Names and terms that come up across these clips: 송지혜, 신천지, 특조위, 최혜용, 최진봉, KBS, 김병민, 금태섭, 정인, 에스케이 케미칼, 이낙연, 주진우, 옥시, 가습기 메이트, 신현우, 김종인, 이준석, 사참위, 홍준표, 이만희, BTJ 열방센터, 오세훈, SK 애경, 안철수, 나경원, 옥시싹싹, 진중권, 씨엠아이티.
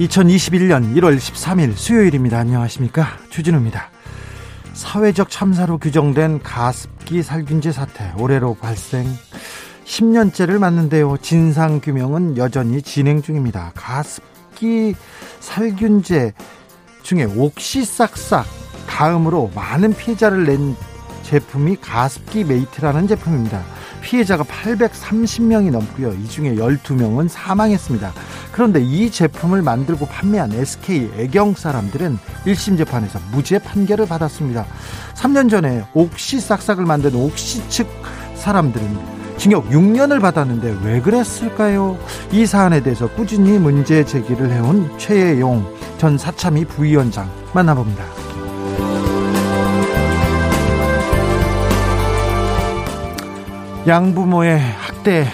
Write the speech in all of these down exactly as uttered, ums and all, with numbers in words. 이천이십일년 일월 십삼일 수요일입니다. 안녕하십니까, 주진우입니다. 사회적 참사로 규정된 가습기 살균제 사태, 올해로 발생 십년째를 맞는데요. 진상규명은 여전히 진행 중입니다. 가습기 살균제 중에 옥시싹싹 다음으로 많은 피해자를 낸 제품이 가습기 메이트라는 제품입니다. 피해자가 팔백삼십명이 넘고요. 이 중에 열두명은 사망했습니다. 그런데 이 제품을 만들고 판매한 에스케이 애경 사람들은 일심 재판에서 무죄 판결을 받았습니다. 삼년 전에 옥시 싹싹을 만든 옥시 측 사람들은 징역 육년을 받았는데 왜 그랬을까요? 이 사안에 대해서 꾸준히 문제 제기를 해온 최혜용 전 사참위 부위원장 만나봅니다. 양부모의 학대,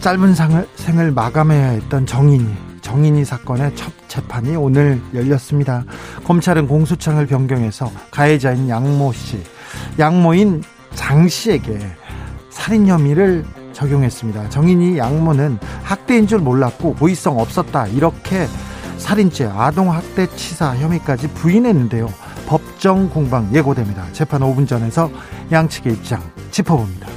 짧은 상을, 생을 마감해야 했던 정인 정인이 사건의 첫 재판이 오늘 열렸습니다. 검찰은 공소장을 변경해서 가해자인 양모 씨, 양모인 장 씨에게 살인 혐의를 적용했습니다. 정인이 양모는 학대인 줄 몰랐고 고의성 없었다, 이렇게 살인죄, 아동학대치사 혐의까지 부인했는데요. 법정 공방 예고됩니다. 재판 오분 전에서 양측의 입장 짚어봅니다.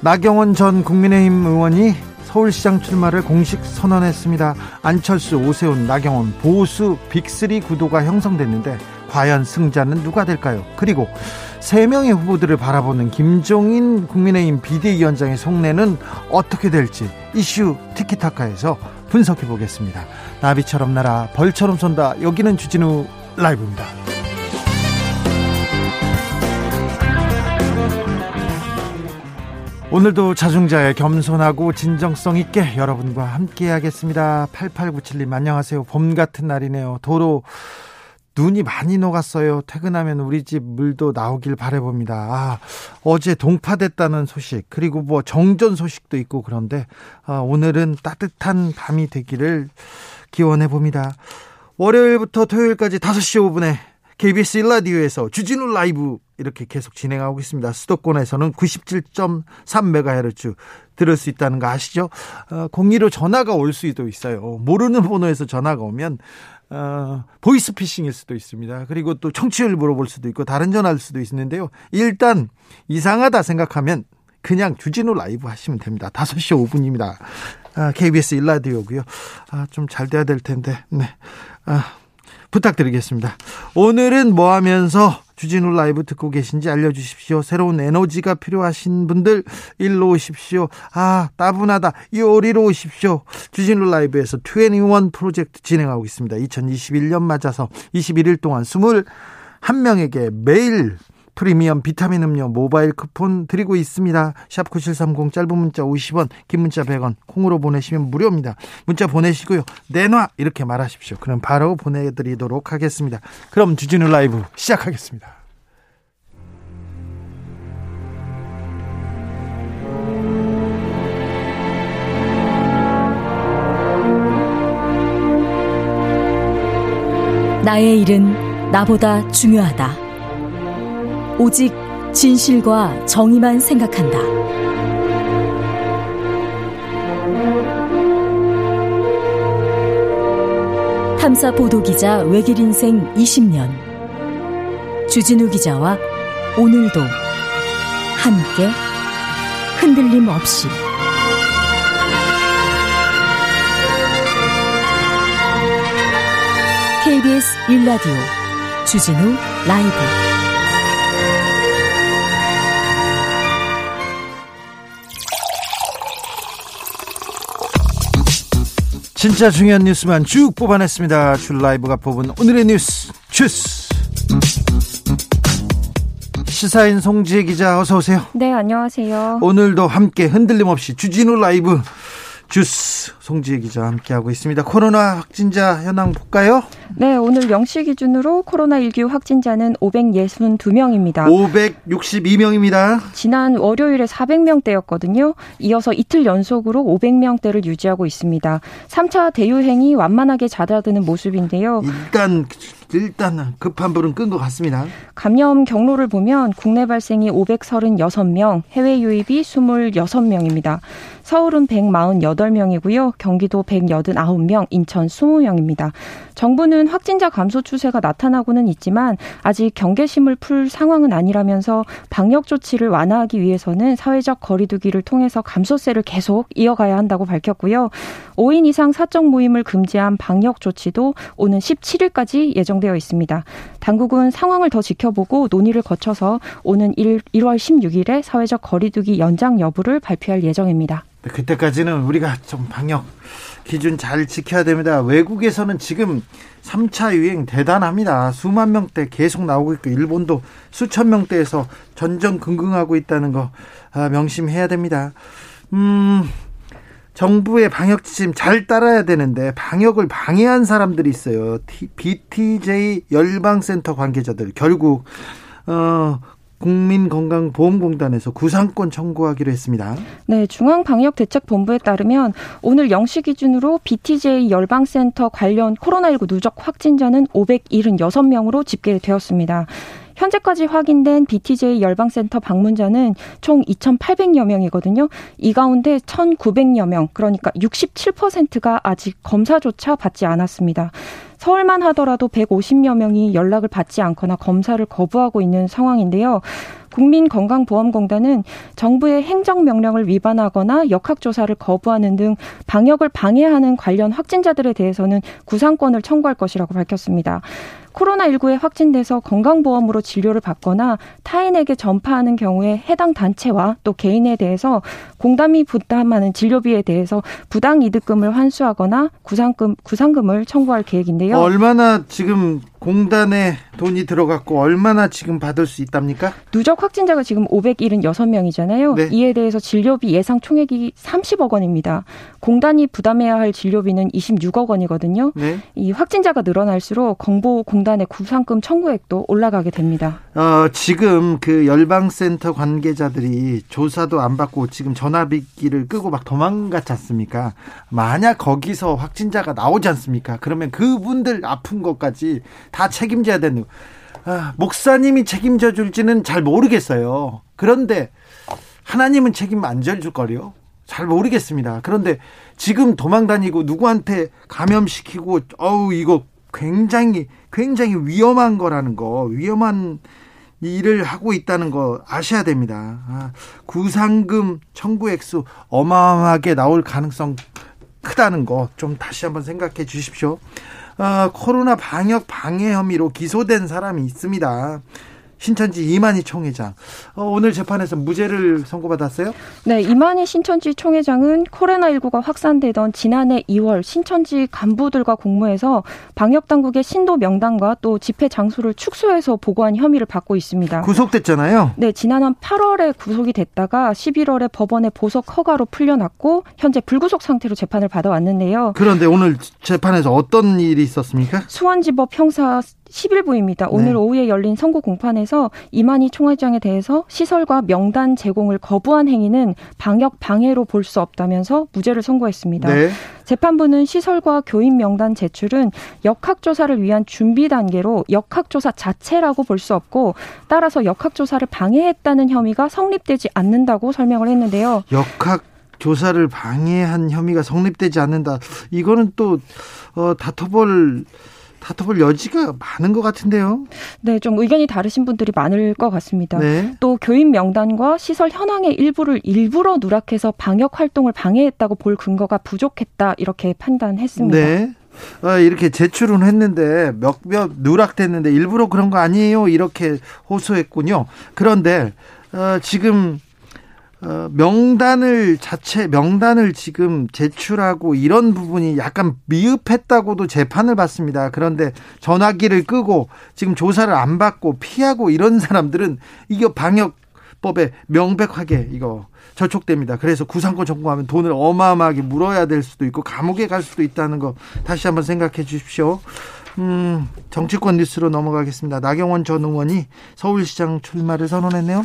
나경원 전 국민의힘 의원이 서울시장 출마를 공식 선언했습니다. 안철수, 오세훈, 나경원, 보수 빅쓰리 구도가 형성됐는데 과연 승자는 누가 될까요? 그리고 세명의 후보들을 바라보는 김종인 국민의힘 비대위원장의 속내는 어떻게 될지 이슈 티키타카에서 분석해보겠습니다. 나비처럼 날아 벌처럼 쏜다. 여기는 주진우 라이브입니다. 오늘도 자중자애, 겸손하고 진정성 있게 여러분과 함께 하겠습니다. 팔팔구칠님 안녕하세요. 봄 같은 날이네요. 도로 눈이 많이 녹았어요. 퇴근하면 우리 집 물도 나오길 바라봅니다. 아, 어제 동파됐다는 소식, 그리고 뭐 정전 소식도 있고, 그런데 아, 오늘은 따뜻한 밤이 되기를 기원해 봅니다. 월요일부터 토요일까지 다섯시 오분에 케이비에스 일 라디오에서 주진우 라이브 이렇게 계속 진행하고 있습니다. 수도권에서는 구십칠점삼 메가헤르츠 들을 수 있다는 거 아시죠? 어, 공이로 전화가 올 수도 있어요. 모르는 번호에서 전화가 오면 어, 보이스피싱일 수도 있습니다. 그리고 또 청취율 물어볼 수도 있고 다른 전화일 수도 있는데요. 일단 이상하다 생각하면 그냥 주진우 라이브 하시면 됩니다. 다섯시 오분입니다. 아, 케이비에스 일 라디오고요. 아, 좀 잘 돼야 될 텐데. 네. 아, 부탁드리겠습니다. 오늘은 뭐 하면서 주진우 라이브 듣고 계신지 알려주십시오. 새로운 에너지가 필요하신 분들 일로 오십시오. 아, 따분하다, 요리로 오십시오. 주진우 라이브에서 이십일 프로젝트 진행하고 있습니다. 이천이십일년 맞아서 이십일일 동안 이십일명에게 매일 프리미엄 비타민 음료 모바일 쿠폰 드리고 있습니다. 샵 구칠삼공, 짧은 문자 오십원, 긴 문자 백원, 콩으로 보내시면 무료입니다. 문자 보내시고요, 내놔 이렇게 말하십시오. 그럼 바로 보내드리도록 하겠습니다. 그럼 주진우 라이브 시작하겠습니다. 나의 일은 나보다 중요하다. 오직 진실과 정의만 생각한다. 탐사 보도기자 외길 인생 이십년, 주진우 기자와 오늘도 함께 흔들림 없이 케이비에스 일 라디오 주진우 라이브. 진짜 중요한 뉴스만 쭉 뽑아냈습니다. 줄 라이브가 뽑은 오늘의 뉴스 주스. 시사인 송지혜 기자 어서 오세요. 네, 안녕하세요. 오늘도 함께 흔들림 없이 주진우 라이브 주스 송지혜 기자와 함께하고 있습니다. 코로나 확진자 현황 볼까요? 네, 오늘 영 시 기준으로 코로나십구 확진자는 오백육십이 명입니다. 오백육십이 명입니다. 지난 월요일에 사백 명대였거든요. 이어서 이틀 연속으로 오백 명대를 유지하고 있습니다. 삼 차 대유행이 완만하게 잦아드는 모습인데요. 일단... 일단 급한 불은 끈 것 같습니다. 감염 경로를 보면 국내 발생이 오백삼십육 명, 해외 유입이 이십육 명입니다. 서울은 백사십팔 명이고요. 경기도 백팔십구 명, 인천 이십 명입니다. 정부는 확진자 감소 추세가 나타나고는 있지만 아직 경계심을 풀 상황은 아니라면서 방역 조치를 완화하기 위해서는 사회적 거리두기를 통해서 감소세를 계속 이어가야 한다고 밝혔고요. 오 인 이상 사적 모임을 금지한 방역 조치도 오는 십칠 일까지 예정 되어 있습니다. 당국은 상황을 더 지켜보고 논의를 거쳐서 오는 일월 십육일에 사회적 거리두기 연장 여부를 발표할 예정입니다. 그때까지는 우리가 좀 방역 기준 잘 지켜야 됩니다. 외국에서는 지금 삼 차 유행 대단합니다. 수만 명대 계속 나오고 있고 일본도 수천 명대에서 전전긍긍하고 있다는 거 명심해야 됩니다. 음... 정부의 방역 지침 잘 따라야 되는데 방역을 방해한 사람들이 있어요. 비티제이 열방센터 관계자들 결국 어 국민건강보험공단에서 구상권 청구하기로 했습니다. 네, 중앙방역대책본부에 따르면 오늘 영 시 기준으로 비티제이 열방센터 관련 코로나십구 누적 확진자는 오백칠십육 명으로 집계되었습니다. 현재까지 확인된 비티제이 열방센터 방문자는 총 이천팔백여 명이거든요. 이 가운데 천구백여 명, 그러니까 육십칠 퍼센트가 아직 검사조차 받지 않았습니다. 서울만 하더라도 백오십여 명이 연락을 받지 않거나 검사를 거부하고 있는 상황인데요. 국민건강보험공단은 정부의 행정명령을 위반하거나 역학조사를 거부하는 등 방역을 방해하는 관련 확진자들에 대해서는 구상권을 청구할 것이라고 밝혔습니다. 코로나십구에 확진돼서 건강보험으로 진료를 받거나 타인에게 전파하는 경우에 해당 단체와 또 개인에 대해서 공단이 부담하는 진료비에 대해서 부당이득금을 환수하거나 구상금, 구상금을 청구할 계획인데요. 얼마나 지금 공단에 돈이 들어갔고 얼마나 지금 받을 수 있답니까? 누적 확진자가 지금 오백칠십육 명이잖아요. 네. 이에 대해서 진료비 예상 총액이 삼십억 원입니다. 공단이 부담해야 할 진료비는 이십육억 원이거든요. 네. 이 확진자가 늘어날수록 건보 공단의 구상금 청구액도 올라가게 됩니다. 어, 지금 그 열방센터 관계자들이 조사도 안 받고 지금 전화기를 끄고 막 도망갔지 않습니까? 만약 거기서 확진자가 나오지 않습니까? 그러면 그분들 아픈 것까지 다 책임져야 되는, 아, 목사님이 책임져 줄지는 잘 모르겠어요. 그런데 하나님은 책임 안 져줄 거요? 잘 모르겠습니다. 그런데 지금 도망 다니고 누구한테 감염시키고, 어우, 이거 굉장히, 굉장히 위험한 거라는 거, 위험한 일을 하고 있다는 거 아셔야 됩니다. 아, 구상금 청구 액수 어마어마하게 나올 가능성 크다는 거 좀 다시 한번 생각해 주십시오. 어, 코로나 방역 방해 혐의로 기소된 사람이 있습니다. 신천지 이만희 총회장, 어, 오늘 재판에서 무죄를 선고받았어요? 네, 이만희 신천지 총회장은 코로나십구가 확산되던 지난해 이월 신천지 간부들과 공모해서 방역당국의 신도 명단과 또 집회 장소를 축소해서 보고한 혐의를 받고 있습니다. 구속됐잖아요? 네, 지난해 팔월에 구속이 됐다가 십일월에 법원의 보석 허가로 풀려났고 현재 불구속 상태로 재판을 받아왔는데요. 그런데 오늘 재판에서 어떤 일이 있었습니까? 수원지법 형사 십일 부입니다. 오늘 네. 오후에 열린 선고 공판에서 이만희 총회장에 대해서 시설과 명단 제공을 거부한 행위는 방역 방해로 볼 수 없다면서 무죄를 선고했습니다. 네. 재판부는 시설과 교인 명단 제출은 역학조사를 위한 준비 단계로 역학조사 자체라고 볼 수 없고 따라서 역학조사를 방해했다는 혐의가 성립되지 않는다고 설명을 했는데요. 역학 조사를 방해한 혐의가 성립되지 않는다. 이거는 또 어, 다퉈볼 다퉈볼 여지가 많은 것 같은데요. 네, 좀 의견이 다르신 분들이 많을 것 같습니다. 네. 또 교인 명단과 시설 현황의 일부를 일부러 누락해서 방역 활동을 방해했다고 볼 근거가 부족했다 이렇게 판단했습니다. 네, 아, 이렇게 제출은 했는데 몇몇 누락됐는데 일부러 그런 거 아니에요 이렇게 호소했군요. 그런데 어, 지금 어, 명단을 자체 명단을 지금 제출하고 이런 부분이 약간 미흡했다고도 재판을 받습니다. 그런데 전화기를 끄고 지금 조사를 안 받고 피하고 이런 사람들은 이거 방역법에 명백하게 이거 저촉됩니다. 그래서 구상권 청구하면 돈을 어마어마하게 물어야 될 수도 있고 감옥에 갈 수도 있다는 거 다시 한번 생각해 주십시오. 음, 정치권 뉴스로 넘어가겠습니다. 나경원 전 의원이 서울시장 출마를 선언했네요.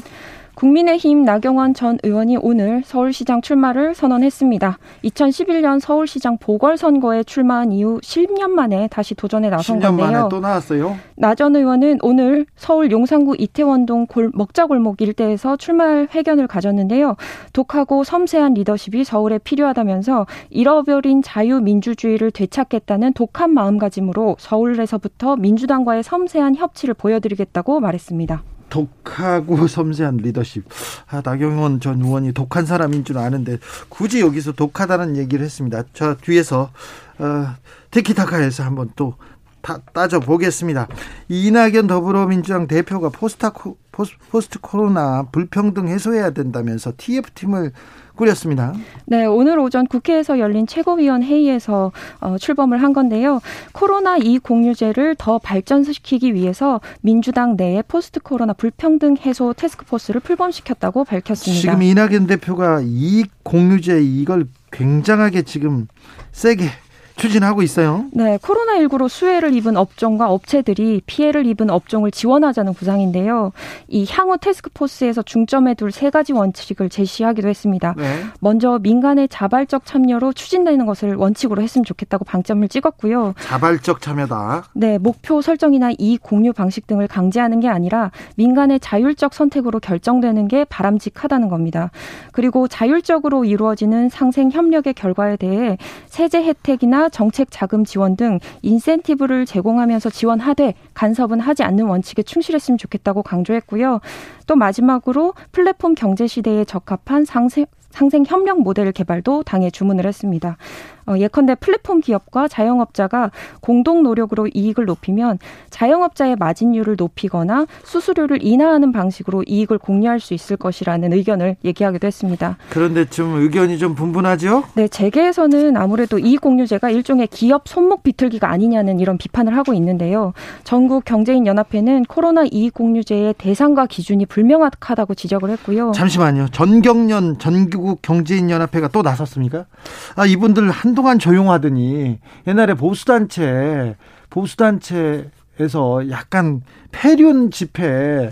국민의힘 나경원 전 의원이 오늘 서울시장 출마를 선언했습니다. 이천십일 년 서울시장 보궐선거에 출마한 이후 십 년 만에 다시 도전에 나선 십 년 건데요. 십 년 만에 또 나왔어요? 나 전 의원은 오늘 서울 용산구 이태원동 골, 먹자골목 일대에서 출마 회견을 가졌는데요. 독하고 섬세한 리더십이 서울에 필요하다면서 잃어버린 자유민주주의를 되찾겠다는 독한 마음가짐으로 서울에서부터 민주당과의 섬세한 협치를 보여드리겠다고 말했습니다. 독하고 섬세한 리더십. 아, 나경원 전 의원이 독한 사람인 줄 아는데 굳이 여기서 독하다는 얘기를 했습니다. 저 뒤에서 어, 티키타카에서 한번 또 다, 따져보겠습니다. 이낙연 더불어민주당 대표가 포스타, 포스, 포스트 코로나 불평등 해소해야 된다면서 티에프팀을 꾸렸습니다. 네, 오늘 오전 국회에서 열린 최고위원 회의에서 어, 출범을 한 건데요. 코로나십구 공유제를 더 발전시키기 위해서 민주당 내에 포스트 코로나 불평등 해소 태스크포스를 출범시켰다고 밝혔습니다. 지금 이낙연 대표가 이 공유제 이걸 굉장하게 지금 세게 추진하고 있어요. 네, 코로나십구로 수혜를 입은 업종과 업체들이 피해를 입은 업종을 지원하자는 구상인데요. 이 향후 태스크포스에서 중점에 둘 세 가지 원칙을 제시하기도 했습니다. 네. 먼저 민간의 자발적 참여로 추진되는 것을 원칙으로 했으면 좋겠다고 방점을 찍었고요. 자발적 참여다. 네, 목표 설정이나 이익 공유 방식 등을 강제하는 게 아니라 민간의 자율적 선택으로 결정되는 게 바람직하다는 겁니다. 그리고 자율적으로 이루어지는 상생 협력의 결과에 대해 세제 혜택이나 정책 자금 지원 등 인센티브를 제공하면서 지원하되 간섭은 하지 않는 원칙에 충실했으면 좋겠다고 강조했고요. 또 마지막으로 플랫폼 경제 시대에 적합한 상생, 상생 협력 모델 개발도 당에 주문을 했습니다. 어, 예컨대 플랫폼 기업과 자영업자가 공동 노력으로 이익을 높이면 자영업자의 마진율을 높이거나 수수료를 인하하는 방식으로 이익을 공유할 수 있을 것이라는 의견을 얘기하기도 했습니다. 그런데 좀 의견이 좀 분분하죠? 네, 재계에서는 아무래도 이익공유제가 일종의 기업 손목 비틀기가 아니냐는 이런 비판을 하고 있는데요. 전국경제인연합회는 코로나 이익공유제의 대상과 기준이 불명확하다고 지적을 했고요. 잠시만요. 전경련 전국경제인연합회가 또 나섰습니까? 아, 이분들 한 한동안 조용하더니 옛날에 보수단체, 보수단체에서 약간 폐륜 집회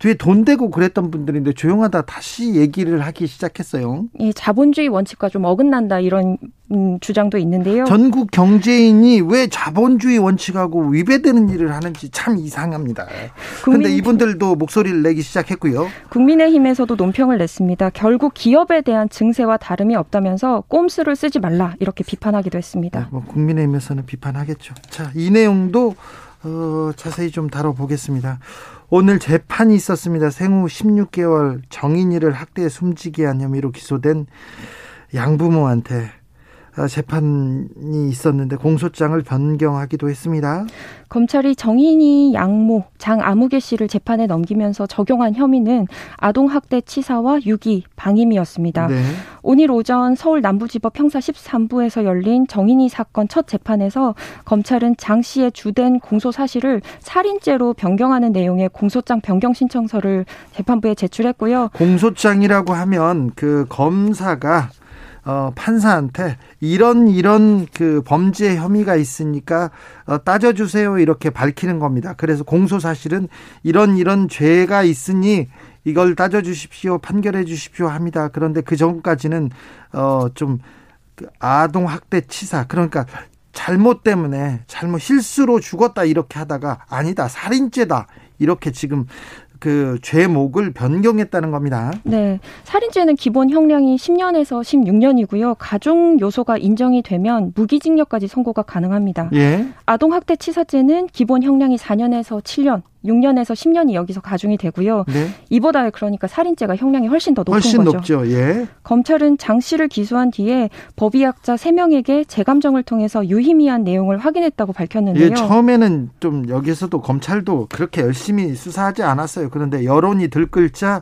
뒤에 돈 대고 그랬던 분들인데 조용하다 다시 얘기를 하기 시작했어요. 이 자본주의 원칙과 좀 어긋난다 이런 음, 주장도 있는데요. 전국 경제인이 왜 자본주의 원칙하고 위배되는 일을 하는지 참 이상합니다. 그런데 국민... 이분들도 목소리를 내기 시작했고요. 국민의힘에서도 논평을 냈습니다. 결국 기업에 대한 증세와 다름이 없다면서 꼼수를 쓰지 말라 이렇게 비판하기도 했습니다. 네, 뭐 국민의힘에서는 비판하겠죠. 자, 이 내용도 어, 자세히 좀 다뤄보겠습니다. 오늘 재판이 있었습니다. 생후 십육 개월 정인이를 학대 숨지게 한 혐의로 기소된 양부모한테 재판이 있었는데 공소장을 변경하기도 했습니다. 검찰이 정인이 양모, 장 아무개 씨를 재판에 넘기면서 적용한 혐의는 아동학대 치사와 유기, 방임이었습니다. 네. 오늘 오전 서울 남부지법 형사 십삼 부에서 열린 정인이 사건 첫 재판에서 검찰은 장 씨의 주된 공소 사실을 살인죄로 변경하는 내용의 공소장 변경 신청서를 재판부에 제출했고요. 공소장이라고 하면 그 검사가 어, 판사한테 이런 이런 그 범죄 혐의가 있으니까 어, 따져주세요 이렇게 밝히는 겁니다. 그래서 공소사실은 이런 이런 죄가 있으니 이걸 따져주십시오, 판결해 주십시오 합니다. 그런데 그 전까지는 어, 좀 아동학대 치사, 그러니까 잘못 때문에 잘못 실수로 죽었다 이렇게 하다가 아니다 살인죄다 이렇게 지금 그 죄목을 변경했다는 겁니다. 네, 살인죄는 기본 형량이 십 년에서 십육 년이고요. 가중 요소가 인정이 되면 무기징역까지 선고가 가능합니다. 예. 아동학대 치사죄는 기본 형량이 사 년에서 칠 년, 육 년에서 십 년이 여기서 가중이 되고요. 네. 이보다 그러니까 살인죄가 형량이 훨씬 더 높은 훨씬 거죠. 훨씬 높죠. 예. 검찰은 장 씨를 기소한 뒤에 법의학자 세 명에게 재감정을 통해서 유의미한 내용을 확인했다고 밝혔는데요. 예, 처음에는 좀 여기서도 검찰도 그렇게 열심히 수사하지 않았어요. 그런데 여론이 들끓자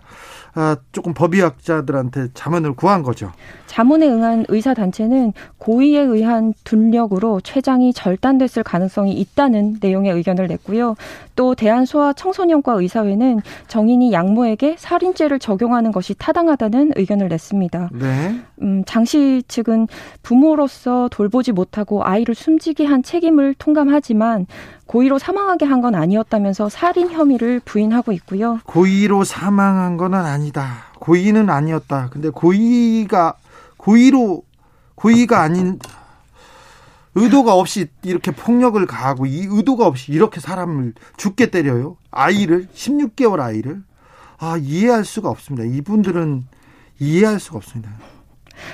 아, 조금 법의학자들한테 자문을 구한 거죠. 자문에 응한 의사단체는 고의에 의한 둔력으로 췌장이 절단됐을 가능성이 있다는 내용의 의견을 냈고요. 또 대한소아청소년과 의사회는 정인이 양모에게 살인죄를 적용하는 것이 타당하다는 의견을 냈습니다. 네. 음, 장씨 측은 부모로서 돌보지 못하고 아이를 숨지게 한 책임을 통감하지만 고의로 사망하게 한 건 아니었다면서 살인 혐의를 부인하고 있고요. 고의로 사망한 건 아니다. 고의는 아니었다. 근데 고의가 고의로 고의가 아닌 의도가 없이 이렇게 폭력을 가하고 이 의도가 없이 이렇게 사람을 죽게 때려요. 아이를 십육 개월 아이를 아, 이해할 수가 없습니다. 이분들은 이해할 수가 없습니다.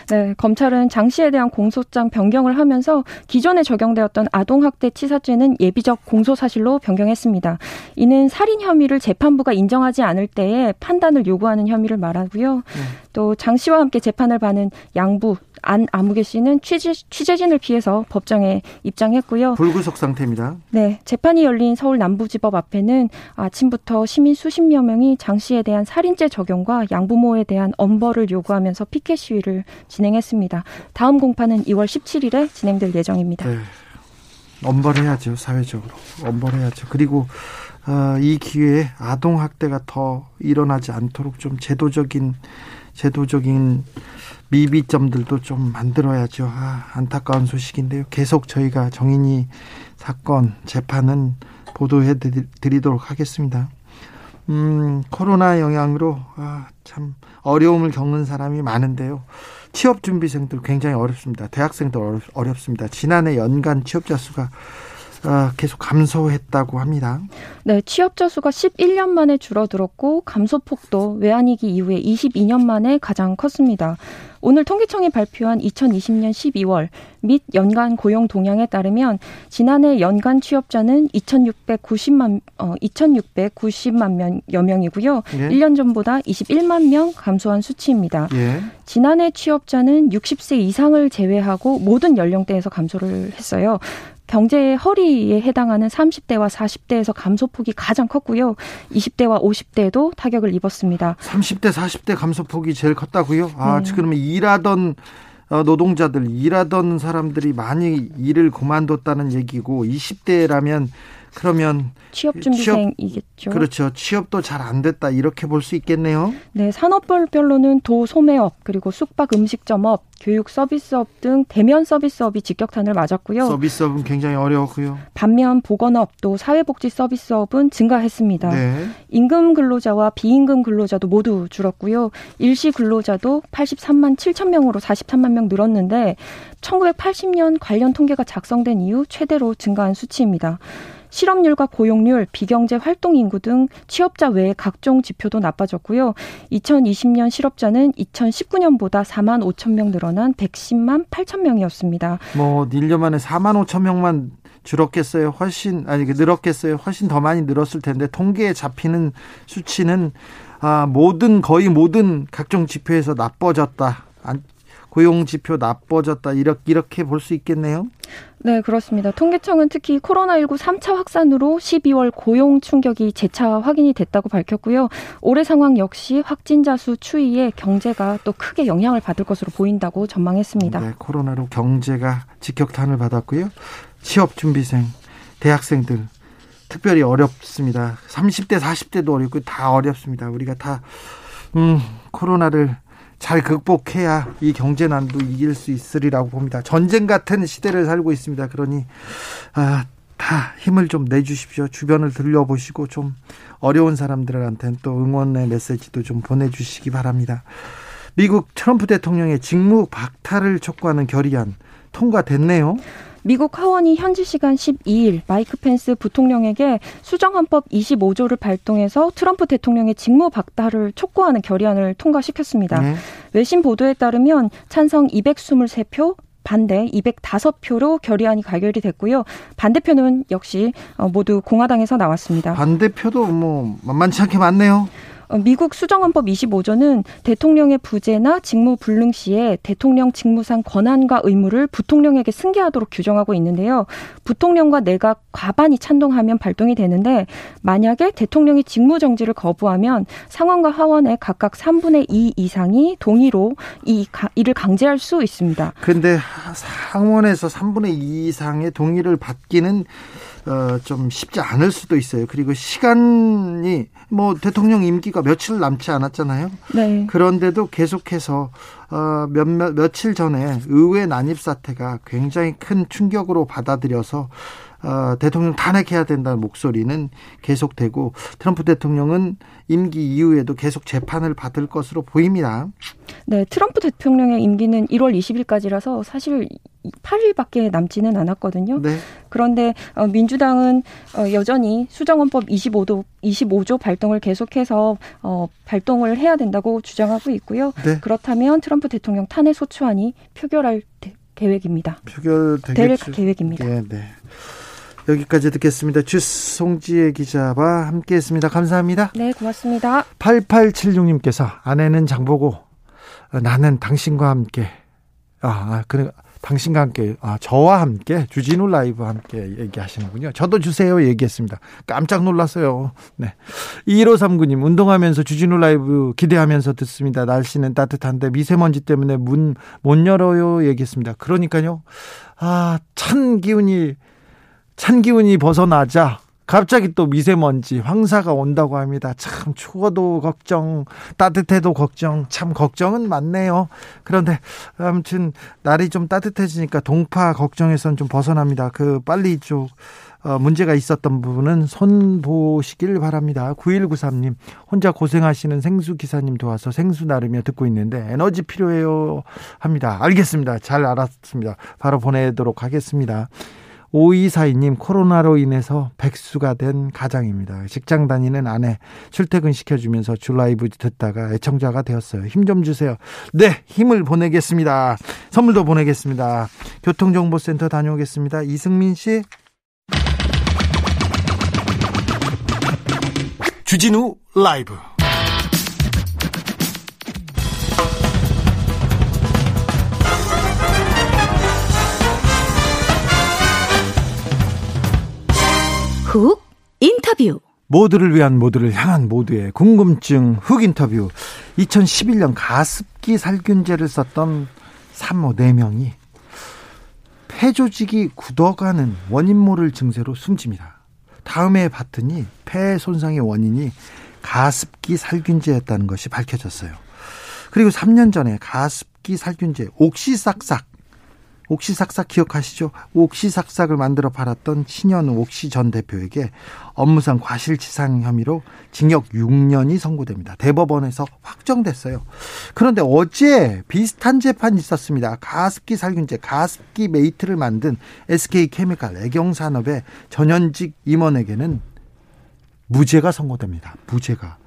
네, 검찰은 장 씨에 대한 공소장 변경을 하면서 기존에 적용되었던 아동학대 치사죄는 예비적 공소 사실로 변경했습니다. 이는 살인 혐의를 재판부가 인정하지 않을 때에 판단을 요구하는 혐의를 말하고요. 네. 또 장 씨와 함께 재판을 받는 양부 안 아무개 씨는 취재, 취재진을 피해서 법정에 입장했고요. 불구속 상태입니다. 네, 재판이 열린 서울 남부지법 앞에는 아침부터 시민 수십여 명이 장 씨에 대한 살인죄 적용과 양부모에 대한 엄벌을 요구하면서 피켓 시위를 진행했습니다. 다음 공판은 이월 십칠일에 진행될 예정입니다. 네, 엄벌해야죠. 사회적으로 엄벌해야죠. 그리고 어, 이 기회에 아동학대가 더 일어나지 않도록 좀 제도적인 제도적인 미비점들도 좀 만들어야죠. 아, 안타까운 소식인데요. 계속 저희가 정인이 사건 재판은 보도해 드리도록 하겠습니다. 음, 코로나 영향으로 아, 참 어려움을 겪는 사람이 많은데요. 취업준비생들 굉장히 어렵습니다. 대학생들 어렵, 어렵습니다. 지난해 연간 취업자 수가 계속 감소했다고 합니다. 네, 취업자 수가 십일 년 만에 줄어들었고 감소폭도 외환위기 이후에 이십이 년 만에 가장 컸습니다. 오늘 통계청이 발표한 이천이십년 십이월 및 연간 고용 동향에 따르면 지난해 연간 취업자는 이천육백구십만 어, 이천육백구십만 명여 명이고요. 예. 일 년 전보다 이십일만 명 감소한 수치입니다. 예. 지난해 취업자는 육십 세 이상을 제외하고 모든 연령대에서 감소를 했어요. 경제의 허리에 해당하는 삼십 대와 사십 대에서 감소폭이 가장 컸고요. 이십 대와 오십 대도 타격을 입었습니다. 삼십 대, 사십 대 감소폭이 제일 컸다고요? 아, 네. 그러면 일하던 노동자들, 일하던 사람들이 많이 일을 그만뒀다는 얘기고 이십 대라면 그러면 취업준비생이겠죠. 그렇죠. 취업도 잘 안 됐다 이렇게 볼 수 있겠네요. 네, 산업별로는 도소매업 그리고 숙박 음식점업, 교육 서비스업 등 대면 서비스업이 직격탄을 맞았고요. 서비스업은 굉장히 어려웠고요. 반면 보건업 또 사회복지 서비스업은 증가했습니다. 네. 임금 근로자와 비임금 근로자도 모두 줄었고요. 일시 근로자도 팔십삼만 칠천 명으로 사십삼만 명 늘었는데 천구백팔십년 관련 통계가 작성된 이후 최대로 증가한 수치입니다. 실업률과 고용률, 비경제 활동 인구 등 취업자 외에 각종 지표도 나빠졌고요. 이천이십 년 실업자는 이천십구년보다 사만 오천 명 늘어난 백십만 팔천 명이었습니다. 뭐 일 년 만에 사만 오천 명만 줄었겠어요. 훨씬 아니 늘었겠어요. 훨씬 더 많이 늘었을 텐데 통계에 잡히는 수치는 아, 모든 거의 모든 각종 지표에서 나빠졌다. 안, 고용 지표 나빠졌다. 이렇게 이렇게 볼 수 있겠네요. 네, 그렇습니다. 통계청은 특히 코로나십구 삼 차 확산으로 십이월 고용 충격이 재차 확인이 됐다고 밝혔고요. 올해 상황 역시 확진자 수 추이에 경제가 또 크게 영향을 받을 것으로 보인다고 전망했습니다. 네, 코로나로 경제가 직격탄을 받았고요. 취업준비생, 대학생들 특별히 어렵습니다. 삼십 대, 사십 대도 어렵고 다 어렵습니다. 우리가 다 음, 코로나를 잘 극복해야 이 경제난도 이길 수 있으리라고 봅니다. 전쟁 같은 시대를 살고 있습니다. 그러니 아, 다 힘을 좀 내주십시오. 주변을 들려보시고 좀 어려운 사람들한테는 또 응원의 메시지도 좀 보내주시기 바랍니다. 미국 트럼프 대통령의 직무 박탈을 촉구하는 결의안 통과됐네요. 미국 하원이 현지 시간 십이일 마이크 펜스 부통령에게 수정헌법 이십오조를 발동해서 트럼프 대통령의 직무 박탈을 촉구하는 결의안을 통과시켰습니다. 네. 외신 보도에 따르면 찬성 이백이십삼 표, 반대 이백오 표로 결의안이 가결이 됐고요. 반대표는 역시 모두 공화당에서 나왔습니다. 반대표도 뭐 만만치 않게 많네요. 미국 수정헌법 이십오 조는 대통령의 부재나 직무 불능 시에 대통령 직무상 권한과 의무를 부통령에게 승계하도록 규정하고 있는데요. 부통령과 내각 과반이 찬동하면 발동이 되는데 만약에 대통령이 직무정지를 거부하면 상원과 하원의 각각 삼분의 이 이상이 동의로 이, 이를 강제할 수 있습니다. 그런데 상원에서 삼분의 이 이상의 동의를 받기는 어, 좀 쉽지 않을 수도 있어요. 그리고 시간이 뭐 대통령 임기가 며칠 남지 않았잖아요. 네. 그런데도 계속해서 어, 몇, 몇, 며칠 전에 의회 난입 사태가 굉장히 큰 충격으로 받아들여서 어, 대통령 탄핵해야 된다는 목소리는 계속되고 트럼프 대통령은 임기 이후에도 계속 재판을 받을 것으로 보입니다. 네, 트럼프 대통령의 임기는 일월 이십일까지라서 사실 팔 일밖에 남지는 않았거든요. 네. 그런데 민주당은 여전히 수정헌법 이십오 조, 이십오 조 발동을 계속해서 발동을 해야 된다고 주장하고 있고요. 네. 그렇다면 트럼프 대통령 탄핵 소추안이 표결할 계획입니다. 표결될 계획입니다. 네, 네. 여기까지 듣겠습니다. 주스 송지혜 기자와 함께했습니다. 감사합니다. 네, 고맙습니다. 팔팔칠육 님께서 아내는 장보고 나는 당신과 함께 아, 그래 당신과 함께 아, 저와 함께 주진우 라이브와 함께 얘기하시는군요. 저도 주세요 얘기했습니다. 깜짝 놀랐어요. 네. 이일오삼구 님 운동하면서 주진우 라이브 기대하면서 듣습니다. 날씨는 따뜻한데 미세먼지 때문에 문 못 열어요 얘기했습니다. 그러니까요. 아, 찬 기운이 찬 기운이 벗어나자 갑자기 또 미세먼지 황사가 온다고 합니다. 참 추워도 걱정, 따뜻해도 걱정, 참 걱정은 많네요. 그런데 아무튼 날이 좀 따뜻해지니까 동파 걱정에선 좀 벗어납니다. 그 빨리 좀 어, 문제가 있었던 부분은 손보시길 바랍니다. 구일구삼 님 혼자 고생하시는 생수기사님 도와서 생수 나르며 듣고 있는데 에너지 필요해요 합니다. 알겠습니다. 잘 알았습니다. 바로 보내도록 하겠습니다. 오이사이 님 코로나로 인해서 백수가 된 가장입니다. 직장 다니는 아내 출퇴근 시켜주면서 주 라이브 듣다가 애청자가 되었어요. 힘 좀 주세요. 네, 힘을 보내겠습니다. 선물도 보내겠습니다. 교통정보센터 다녀오겠습니다. 이승민 씨. 주진우 라이브 훅 인터뷰. 모두를 위한 모두를 향한 모두의 궁금증 훅 인터뷰. 이천십일 년 가습기 살균제를 썼던 산모 네 명이 폐조직이 굳어가는 원인 모를 증세로 숨집니다. 다음에 봤더니 폐 손상의 원인이 가습기 살균제였다는 것이 밝혀졌어요. 그리고 삼 년 전에 가습기 살균제 옥시싹싹 옥시삭삭 기억하시죠? 옥시삭삭을 만들어 팔았던 신현우 옥시 전 대표에게 업무상 과실치상 혐의로 징역 육 년이 선고됩니다. 대법원에서 확정됐어요. 그런데 어제 비슷한 재판이 있었습니다. 가습기 살균제, 가습기 메이트를 만든 에스케이 케미칼 애경산업의 전현직 임원에게는 무죄가 선고됩니다. 무죄가.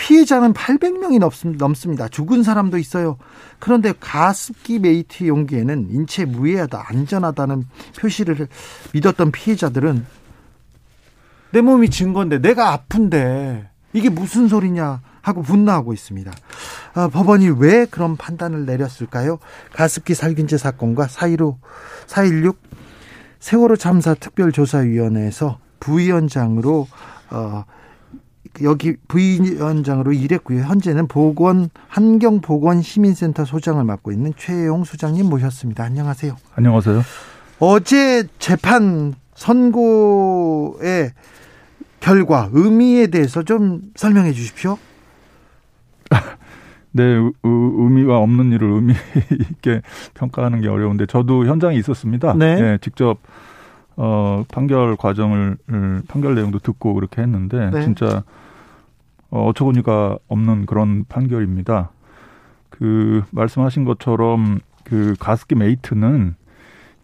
피해자는 팔백 명이 넘습니다. 죽은 사람도 있어요. 그런데 가습기 메이트 용기에는 인체 무해하다, 안전하다는 표시를 믿었던 피해자들은 내 몸이 진 건데, 내가 아픈데 이게 무슨 소리냐 하고 분노하고 있습니다. 아, 법원이 왜 그런 판단을 내렸을까요? 가습기 살균제 사건과 사일오, 사일육 세월호 참사 특별조사위원회에서 부위원장으로 어, 여기 부위원장으로 일했고요. 현재는 보건 환경보건시민센터 소장을 맡고 있는 최혜용 소장님 모셨습니다. 안녕하세요. 안녕하세요. 어제 재판 선고의 결과 의미에 대해서 좀 설명해 주십시오. 네, 의미와 없는 일을 의미 있게 평가하는 게 어려운데 저도 현장에 있었습니다. 네, 네 직접. 어, 판결 과정을, 판결 내용도 듣고 그렇게 했는데, 네. 진짜, 어, 어처구니가 없는 그런 판결입니다. 그, 말씀하신 것처럼, 그, 가습기 메이트는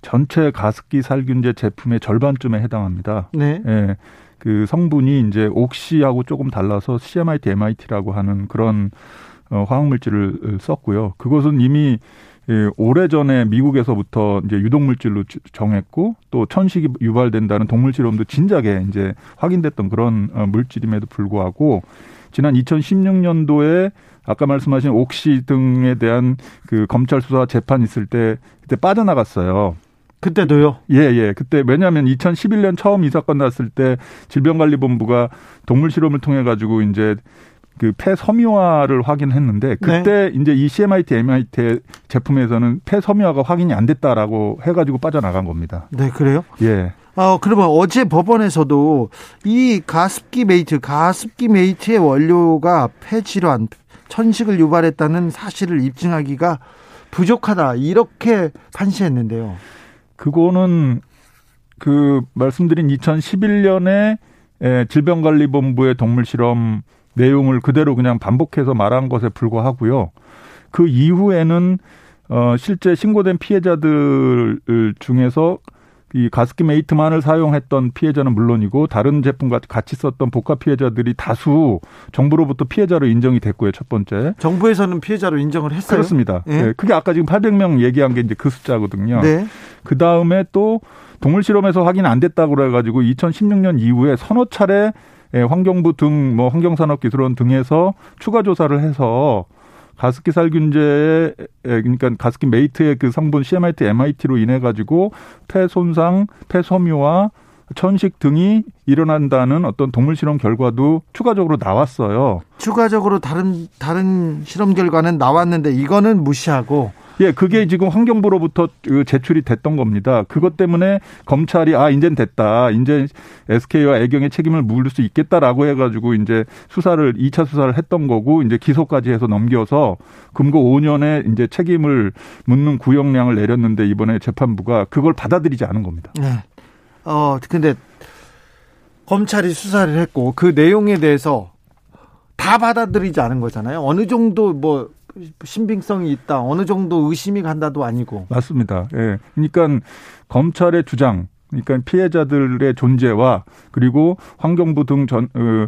전체 가습기 살균제 제품의 절반쯤에 해당합니다. 네. 예. 그 성분이 이제 옥시하고 조금 달라서 씨엠아이티, 엠아이티라고 하는 그런 어, 화학물질을 썼고요. 그것은 이미 오래전에 미국에서부터 이제 유독물질로 정했고 또 천식이 유발된다는 동물치료염도 진작에 이제 확인됐던 그런 물질임에도 불구하고 지난 이천십육 년도에 아까 말씀하신 옥시 등에 대한 그 검찰 수사 재판 있을 때 그때 빠져나갔어요. 그때도요? 예, 예. 그때 왜냐하면 이천십일 년 처음 이 사건 났을 때 질병관리본부가 동물 실험을 통해 가지고 이제 그 폐섬유화를 확인했는데 그때 네. 이제 이 씨엠아이티, 엠아이티 제품에서는 폐섬유화가 확인이 안 됐다라고 해가지고 빠져나간 겁니다. 네, 그래요? 예. 아, 그러면 어제 법원에서도 이 가습기 메이트, 가습기 메이트의 원료가 폐질환, 천식을 유발했다는 사실을 입증하기가 부족하다 이렇게 판시했는데요. 그거는 그 말씀드린 이천십일 년에 질병관리본부의 동물실험 내용을 그대로 그냥 반복해서 말한 것에 불과하고요. 그 이후에는 어 실제 신고된 피해자들 중에서 이 가습기 메이트만을 사용했던 피해자는 물론이고 다른 제품과 같이 썼던 복합 피해자들이 다수 정부로부터 피해자로 인정이 됐고요. 첫 번째. 정부에서는 피해자로 인정을 했어요? 그렇습니다. 예. 네, 그게 아까 지금 팔백 명 얘기한 게 이제 그 숫자거든요. 네. 그다음에 또 동물 실험에서 확인 안 됐다고 그래가지고 이천십육 년 이후에 서너 차례 환경부 등 뭐 환경산업기술원 등에서 추가 조사를 해서 가습기 살균제의 그러니까 가습기 메이트의 그 성분 씨엠아이티, 엠아이티로 인해 가지고 폐 손상, 폐섬유화, 천식 등이 일어난다는 어떤 동물 실험 결과도 추가적으로 나왔어요. 추가적으로 다른 다른 실험 결과는 나왔는데 이거는 무시하고. 예, 그게 지금 환경부로부터 제출이 됐던 겁니다. 그것 때문에 검찰이 아, 이젠 됐다. 이제 에스케이와 애경의 책임을 물을 수 있겠다라고 해가지고 이제 수사를, 이 차 수사를 했던 거고, 이제 기소까지 해서 넘겨서 금고 오 년에 이제 책임을 묻는 구형량을 내렸는데 이번에 재판부가 그걸 받아들이지 않은 겁니다. 네. 어, 근데 검찰이 수사를 했고 그 내용에 대해서 다 받아들이지 않은 거잖아요. 어느 정도 뭐, 신빙성이 있다. 어느 정도 의심이 간다도 아니고. 맞습니다. 예. 그러니까 검찰의 주장, 그러니까 피해자들의 존재와 그리고 환경부 등 전, 어,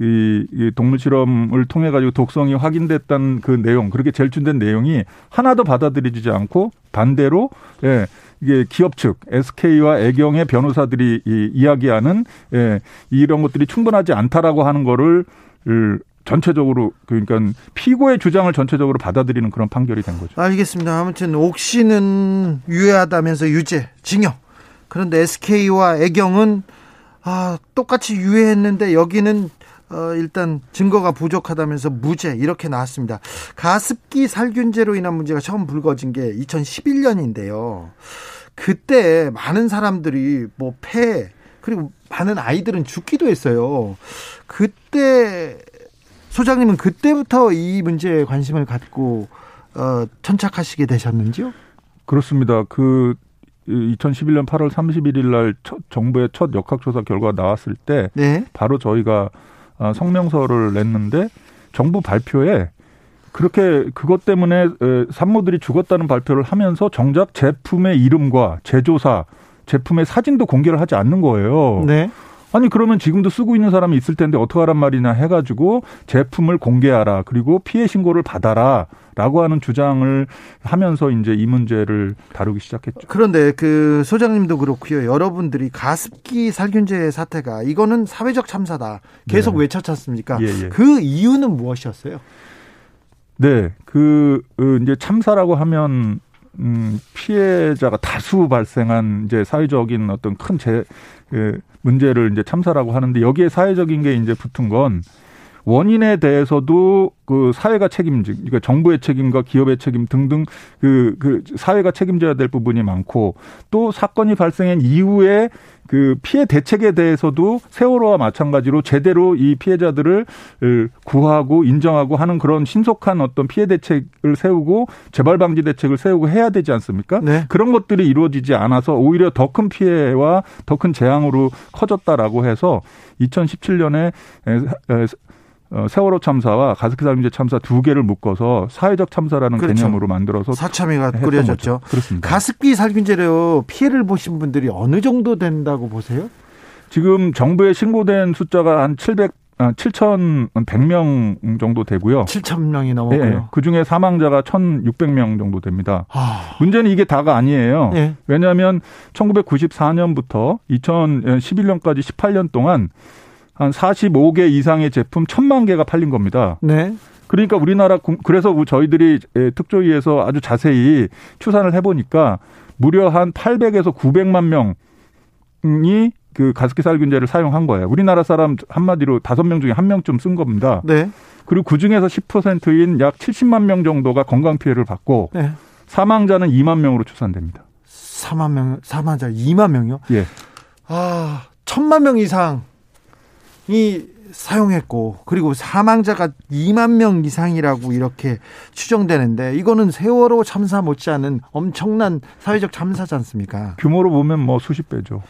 이, 이 동물 실험을 통해 가지고 독성이 확인됐다는 그 내용, 그렇게 제출된 내용이 하나도 받아들이지 않고 반대로 예. 이게 기업 측 에스케이와 애경의 변호사들이 이, 이야기하는 예. 이런 것들이 충분하지 않다라고 하는 거를 을, 전체적으로 그러니까 피고의 주장을 전체적으로 받아들이는 그런 판결이 된 거죠. 알겠습니다. 아무튼 옥시는 유해하다면서 유죄, 징역. 그런데 에스케이와 애경은 아, 똑같이 유해했는데 여기는 어, 일단 증거가 부족하다면서 무죄 이렇게 나왔습니다. 가습기 살균제로 인한 문제가 처음 불거진 게 이천십일 년인데요. 그때 많은 사람들이 뭐 폐 그리고 많은 아이들은 죽기도 했어요. 그때 소장님은 그때부터 이 문제에 관심을 갖고 어, 천착하시게 되셨는지요? 그렇습니다. 그 이천십일 년 팔월 삼십일일 날 첫, 정부의 첫 역학조사 결과가 나왔을 때 네. 바로 저희가 성명서를 냈는데 정부 발표에 그렇게 그것 때문에 산모들이 죽었다는 발표를 하면서 정작 제품의 이름과 제조사, 제품의 사진도 공개를 하지 않는 거예요. 네. 아니 그러면 지금도 쓰고 있는 사람이 있을 텐데 어떡하란 말이냐 해가지고 제품을 공개하라 그리고 피해 신고를 받아라라고 하는 주장을 하면서 이제 이 문제를 다루기 시작했죠. 그런데 그 소장님도 그렇고요. 여러분들이 가습기 살균제 사태가 이거는 사회적 참사다 계속 네. 외쳤지 않습니까? 예, 예. 그 이유는 무엇이었어요? 네, 그 이제 참사라고 하면. 음, 피해자가 다수 발생한 이제 사회적인 어떤 큰 제, 예, 문제를 이제 참사라고 하는데 여기에 사회적인 게 이제 붙은 건 원인에 대해서도 그 사회가 책임지, 그러니까 정부의 책임과 기업의 책임 등등 그, 그 사회가 책임져야 될 부분이 많고 또 사건이 발생한 이후에 그 피해 대책에 대해서도 세월호와 마찬가지로 제대로 이 피해자들을 구하고 인정하고 하는 그런 신속한 어떤 피해 대책을 세우고 재발 방지 대책을 세우고 해야 되지 않습니까? 네. 그런 것들이 이루어지지 않아서 오히려 더 큰 피해와 더 큰 재앙으로 커졌다라고 해서 이천십칠 년에 세월호 참사와 가습기 살균제 참사 두 개를 묶어서 사회적 참사라는 그렇죠. 개념으로 만들어서 사참위가 꾸려졌죠. 그렇습니다. 가습기 살균제로 피해를 보신 분들이 어느 정도 된다고 보세요? 지금 정부에 신고된 숫자가 한 칠백 칠천백 명 정도 되고요. 칠천 명이 넘었고요. 네, 그중에 사망자가 천육백 명 정도 됩니다. 아... 문제는 이게 다가 아니에요. 네. 왜냐하면 천구백구십사 년부터 이천십일 년까지 십팔 년 동안 한 사십오 개 이상의 제품 천만 개가 팔린 겁니다. 네. 그러니까 우리나라, 그래서 저희들이 특조위에서 아주 자세히 추산을 해보니까 무려 한 팔백에서 구백만 명이 그 가습기 살균제를 사용한 거예요. 우리나라 사람 한마디로 다섯 명 중에 한 명쯤 쓴 겁니다. 네. 그리고 그중에서 십 퍼센트인 약 칠십만 명 정도가 건강 피해를 받고 네. 사망자는 이만 명으로 추산됩니다. 사만 명, 사망자 이만 명이요? 예. 아, 천만 명 이상이 사용했고 그리고 사망자가 이만 명 이상이라고 이렇게 추정되는데 이거는 세월호 참사 못지않은 엄청난 사회적 참사지 않습니까? 규모로 보면 뭐 수십 배죠.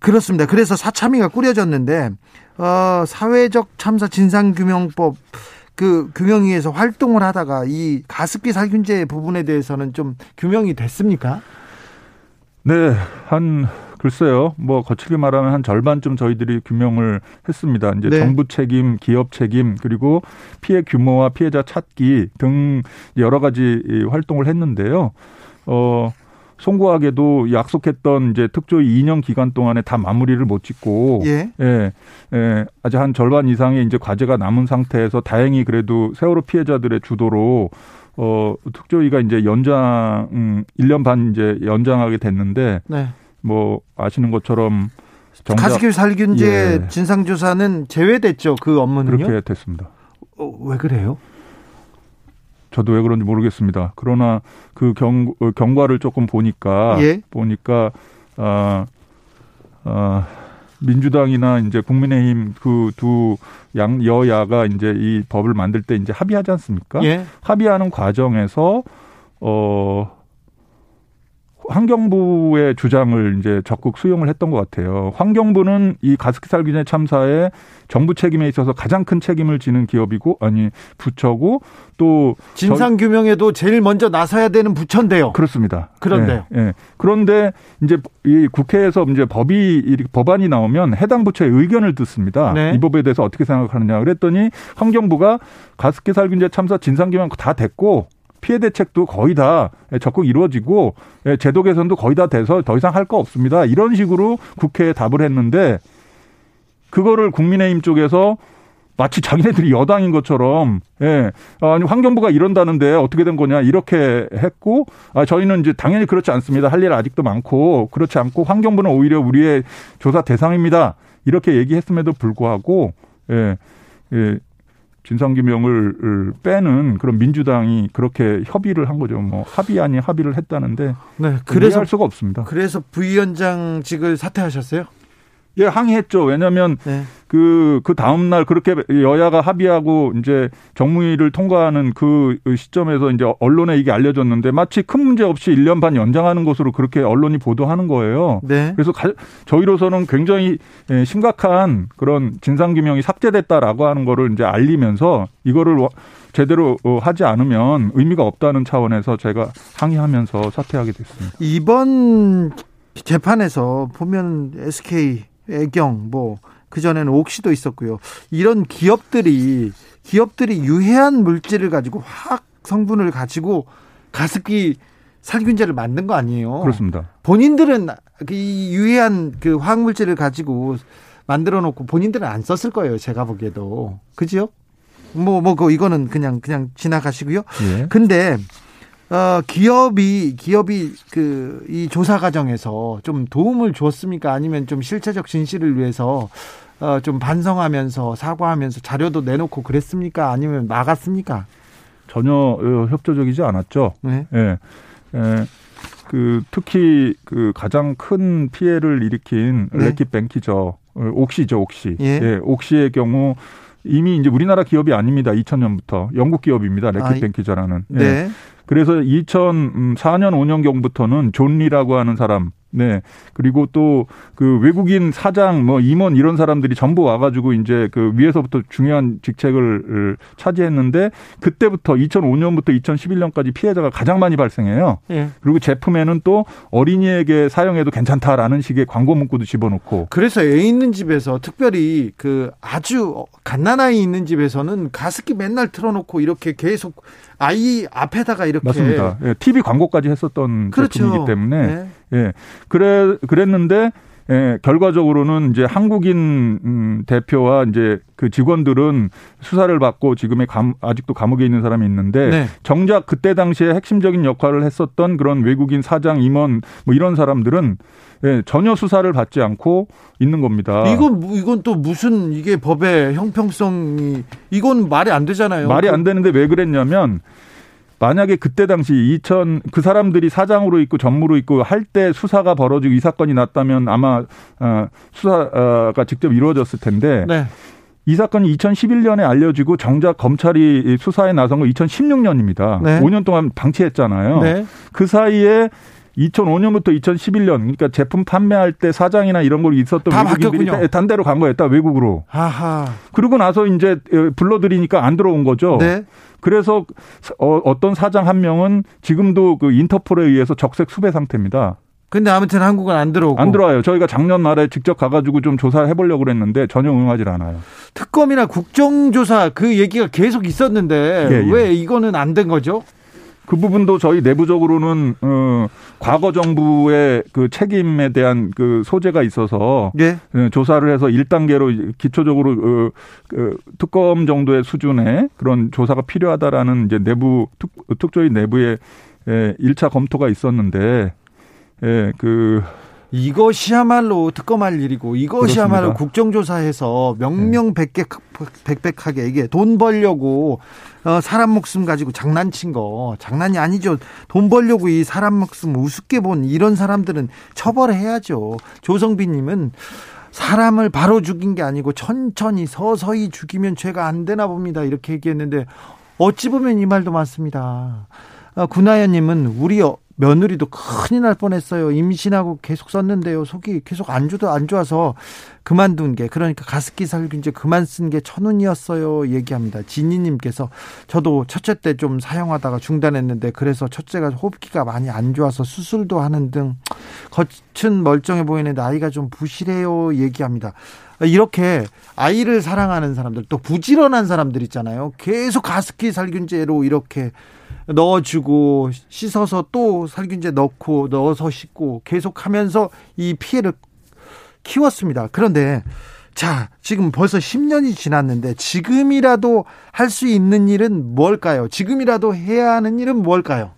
그렇습니다. 그래서 사참위가 꾸려졌는데 어, 사회적 참사 진상규명법 그 규명위에서 활동을 하다가 이 가습기 살균제 부분에 대해서는 좀 규명이 됐습니까? 네, 한 글쎄요. 뭐 거칠게 말하면 한 절반쯤 저희들이 규명을 했습니다. 이제 네. 정부 책임, 기업 책임, 그리고 피해 규모와 피해자 찾기 등 여러 가지 활동을 했는데요. 어, 송구하게도 약속했던 이제 특조위 이 년 기간 동안에 다 마무리를 못 짓고, 예. 예, 예, 아직 한 절반 이상의 이제 과제가 남은 상태에서 다행히 그래도 세월호 피해자들의 주도로 어, 특조위가 이제 연장 음, 일 년 반 이제 연장하게 됐는데. 네. 뭐 아시는 것처럼 정작 가습기 살균제 예. 진상조사는 제외됐죠. 그 업무는요? 그렇게 됐습니다. 어, 왜 그래요? 저도 왜 그런지 모르겠습니다. 그러나 그 경, 경과를 조금 보니까 예? 보니까 아, 아, 민주당이나 이제 국민의힘 그 두 양 여야가 이제 이 법을 만들 때 이제 합의하지 않습니까? 예? 합의하는 과정에서 어. 환경부의 주장을 이제 적극 수용을 했던 것 같아요. 환경부는 이 가습기 살균제 참사에 정부 책임에 있어서 가장 큰 책임을 지는 기업이고, 아니, 부처고, 또. 진상규명에도 제일 먼저 나서야 되는 부처인데요. 그렇습니다. 그런데요. 예, 예. 그런데 이제 이 국회에서 이제 법이, 법안이 나오면 해당 부처의 의견을 듣습니다. 네. 이 법에 대해서 어떻게 생각하느냐. 그랬더니 환경부가 가습기 살균제 참사 진상규명 다 됐고, 피해 대책도 거의 다 적극 이루어지고 제도 개선도 거의 다 돼서 더 이상 할 거 없습니다. 이런 식으로 국회에 답을 했는데 그거를 국민의힘 쪽에서 마치 자기네들이 여당인 것처럼 예, 아니 환경부가 이런다는데 어떻게 된 거냐 이렇게 했고 아, 저희는 이제 당연히 그렇지 않습니다. 할 일 아직도 많고 그렇지 않고 환경부는 오히려 우리의 조사 대상입니다. 이렇게 얘기했음에도 불구하고 예, 예. 진상규명을 빼는 그런 민주당이 그렇게 협의를 한 거죠. 뭐 합의 아닌 합의를 했다는데 네, 그래서, 이해할 수가 없습니다. 그래서 부위원장직을 사퇴하셨어요? 예, 항의했죠. 왜냐하면 네. 그, 그 다음 날 그렇게 여야가 합의하고 이제 정무위를 통과하는 그 시점에서 이제 언론에 이게 알려졌는데 마치 큰 문제 없이 일 년 반 연장하는 것으로 그렇게 언론이 보도하는 거예요. 네. 그래서 가, 저희로서는 굉장히 심각한 그런 진상규명이 삭제됐다라고 하는 거를 이제 알리면서 이거를 제대로 하지 않으면 의미가 없다는 차원에서 제가 항의하면서 사퇴하게 됐습니다. 이번 재판에서 보면 에스케이 애경 뭐 그전에는 옥시도 있었고요. 이런 기업들이 기업들이 유해한 물질을 가지고 화학 성분을 가지고 가습기 살균제를 만든 거 아니에요? 그렇습니다. 본인들은 이 유해한 그 화학 물질을 가지고 만들어 놓고 본인들은 안 썼을 거예요. 제가 보기에도. 그죠? 뭐 뭐 그 이거는 그냥 그냥 지나가시고요. 예. 근데 어, 기업이, 기업이, 그, 이 조사 과정에서 좀 도움을 줬습니까? 아니면 좀 실체적 진실을 위해서, 어, 좀 반성하면서, 사과하면서 자료도 내놓고 그랬습니까? 아니면 막았습니까? 전혀 어, 협조적이지 않았죠. 네. 예. 예. 그, 특히, 그, 가장 큰 피해를 일으킨 네. 레킷뱅키죠. 옥시죠, 옥시. 예. 예. 옥시의 경우, 이미 이제 우리나라 기업이 아닙니다. 이천 년부터. 영국 기업입니다. 레킷뱅키저라는. 아, 네. 예. 그래서 이천사 년, 오 년경부터는 존 리라고 하는 사람, 네. 그리고 또 그 외국인 사장 뭐 임원 이런 사람들이 전부 와가지고 이제 그 위에서부터 중요한 직책을 차지했는데 그때부터 이천오 년부터 이천십일 년까지 피해자가 가장 많이 발생해요. 예. 그리고 제품에는 또 어린이에게 사용해도 괜찮다라는 식의 광고 문구도 집어넣고. 그래서 애 있는 집에서 특별히 그 아주 갓난아이 있는 집에서는 가습기 맨날 틀어놓고 이렇게 계속 아이 앞에다가 이렇게. 맞습니다. 예. 티비 광고까지 했었던 그렇죠. 제품이기 때문에. 네. 예. 그래, 그랬는데, 예, 결과적으로는 이제 한국인, 음, 대표와 이제 그 직원들은 수사를 받고 지금의 감, 아직도 감옥에 있는 사람이 있는데, 네. 정작 그때 당시에 핵심적인 역할을 했었던 그런 외국인 사장, 임원, 뭐 이런 사람들은, 예, 전혀 수사를 받지 않고 있는 겁니다. 이건, 이건 또 무슨, 이게 법의 형평성이, 이건 말이 안 되잖아요. 말이 안 되는데 왜 그랬냐면, 만약에 그때 당시 이천 그 사람들이 사장으로 있고 전무로 있고 할 때 수사가 벌어지고 이 사건이 났다면 아마 수사가 직접 이루어졌을 텐데 네. 이 사건이 이천십일 년에 알려지고 정작 검찰이 수사에 나선 건 이천십육 년입니다. 네. 오 년 동안 방치했잖아요. 네. 그 사이에 이천오 년부터 이천십일 년 그러니까 제품 판매할 때 사장이나 이런 걸 있었던 외국인들이 단대로 간 거였다. 외국으로. 아하. 그러고 나서 이제 불러들이니까 안 들어온 거죠. 네. 그래서 어떤 사장 한 명은 지금도 그 인터폴에 의해서 적색 수배 상태입니다. 근데 아무튼 한국은 안 들어오고. 안 들어와요. 저희가 작년 말에 직접 가가지고 좀 조사를 해보려고 그랬는데 전혀 응하질 않아요. 특검이나 국정조사 그 얘기가 계속 있었는데 예, 예. 왜 이거는 안 된 거죠? 그 부분도 저희 내부적으로는 어, 과거 정부의 그 책임에 대한 그 소재가 있어서 예. 조사를 해서 일 단계로 기초적으로 어, 그 특검 정도의 수준의 그런 조사가 필요하다라는 이제 내부 특, 특조위 내부의 예, 일 차 검토가 있었는데 예, 그 이것이야말로 특검할 일이고 이것이야말로 그렇습니다. 국정조사해서 명명백백하게 이게 돈 벌려고 사람 목숨 가지고 장난친 거 장난이 아니죠. 돈 벌려고 이 사람 목숨 우습게 본 이런 사람들은 처벌해야죠. 조성빈님은 사람을 바로 죽인 게 아니고 천천히 서서히 죽이면 죄가 안 되나 봅니다. 이렇게 얘기했는데 어찌 보면 이 말도 맞습니다. 구나연님은 우리 며느리도 큰일 날 뻔했어요. 임신하고 계속 썼는데요. 속이 계속 안 좋도 안 좋아서 그만둔 게 그러니까 가습기 살균제 그만 쓴 게 천운이었어요. 얘기합니다. 진이님께서 저도 첫째 때 좀 사용하다가 중단했는데 그래서 첫째가 호흡기가 많이 안 좋아서 수술도 하는 등 겉은 멀쩡해 보이는데 아이가 좀 부실해요. 얘기합니다. 이렇게 아이를 사랑하는 사람들 또 부지런한 사람들 있잖아요. 계속 가습기 살균제로 이렇게 넣어주고 씻어서 또 살균제 넣고 넣어서 씻고 계속하면서 이 피해를 키웠습니다. 그런데 자 지금 벌써 십 년이 지났는데 지금이라도 할 수 있는 일은 뭘까요? 지금이라도 해야 하는 일은 뭘까요?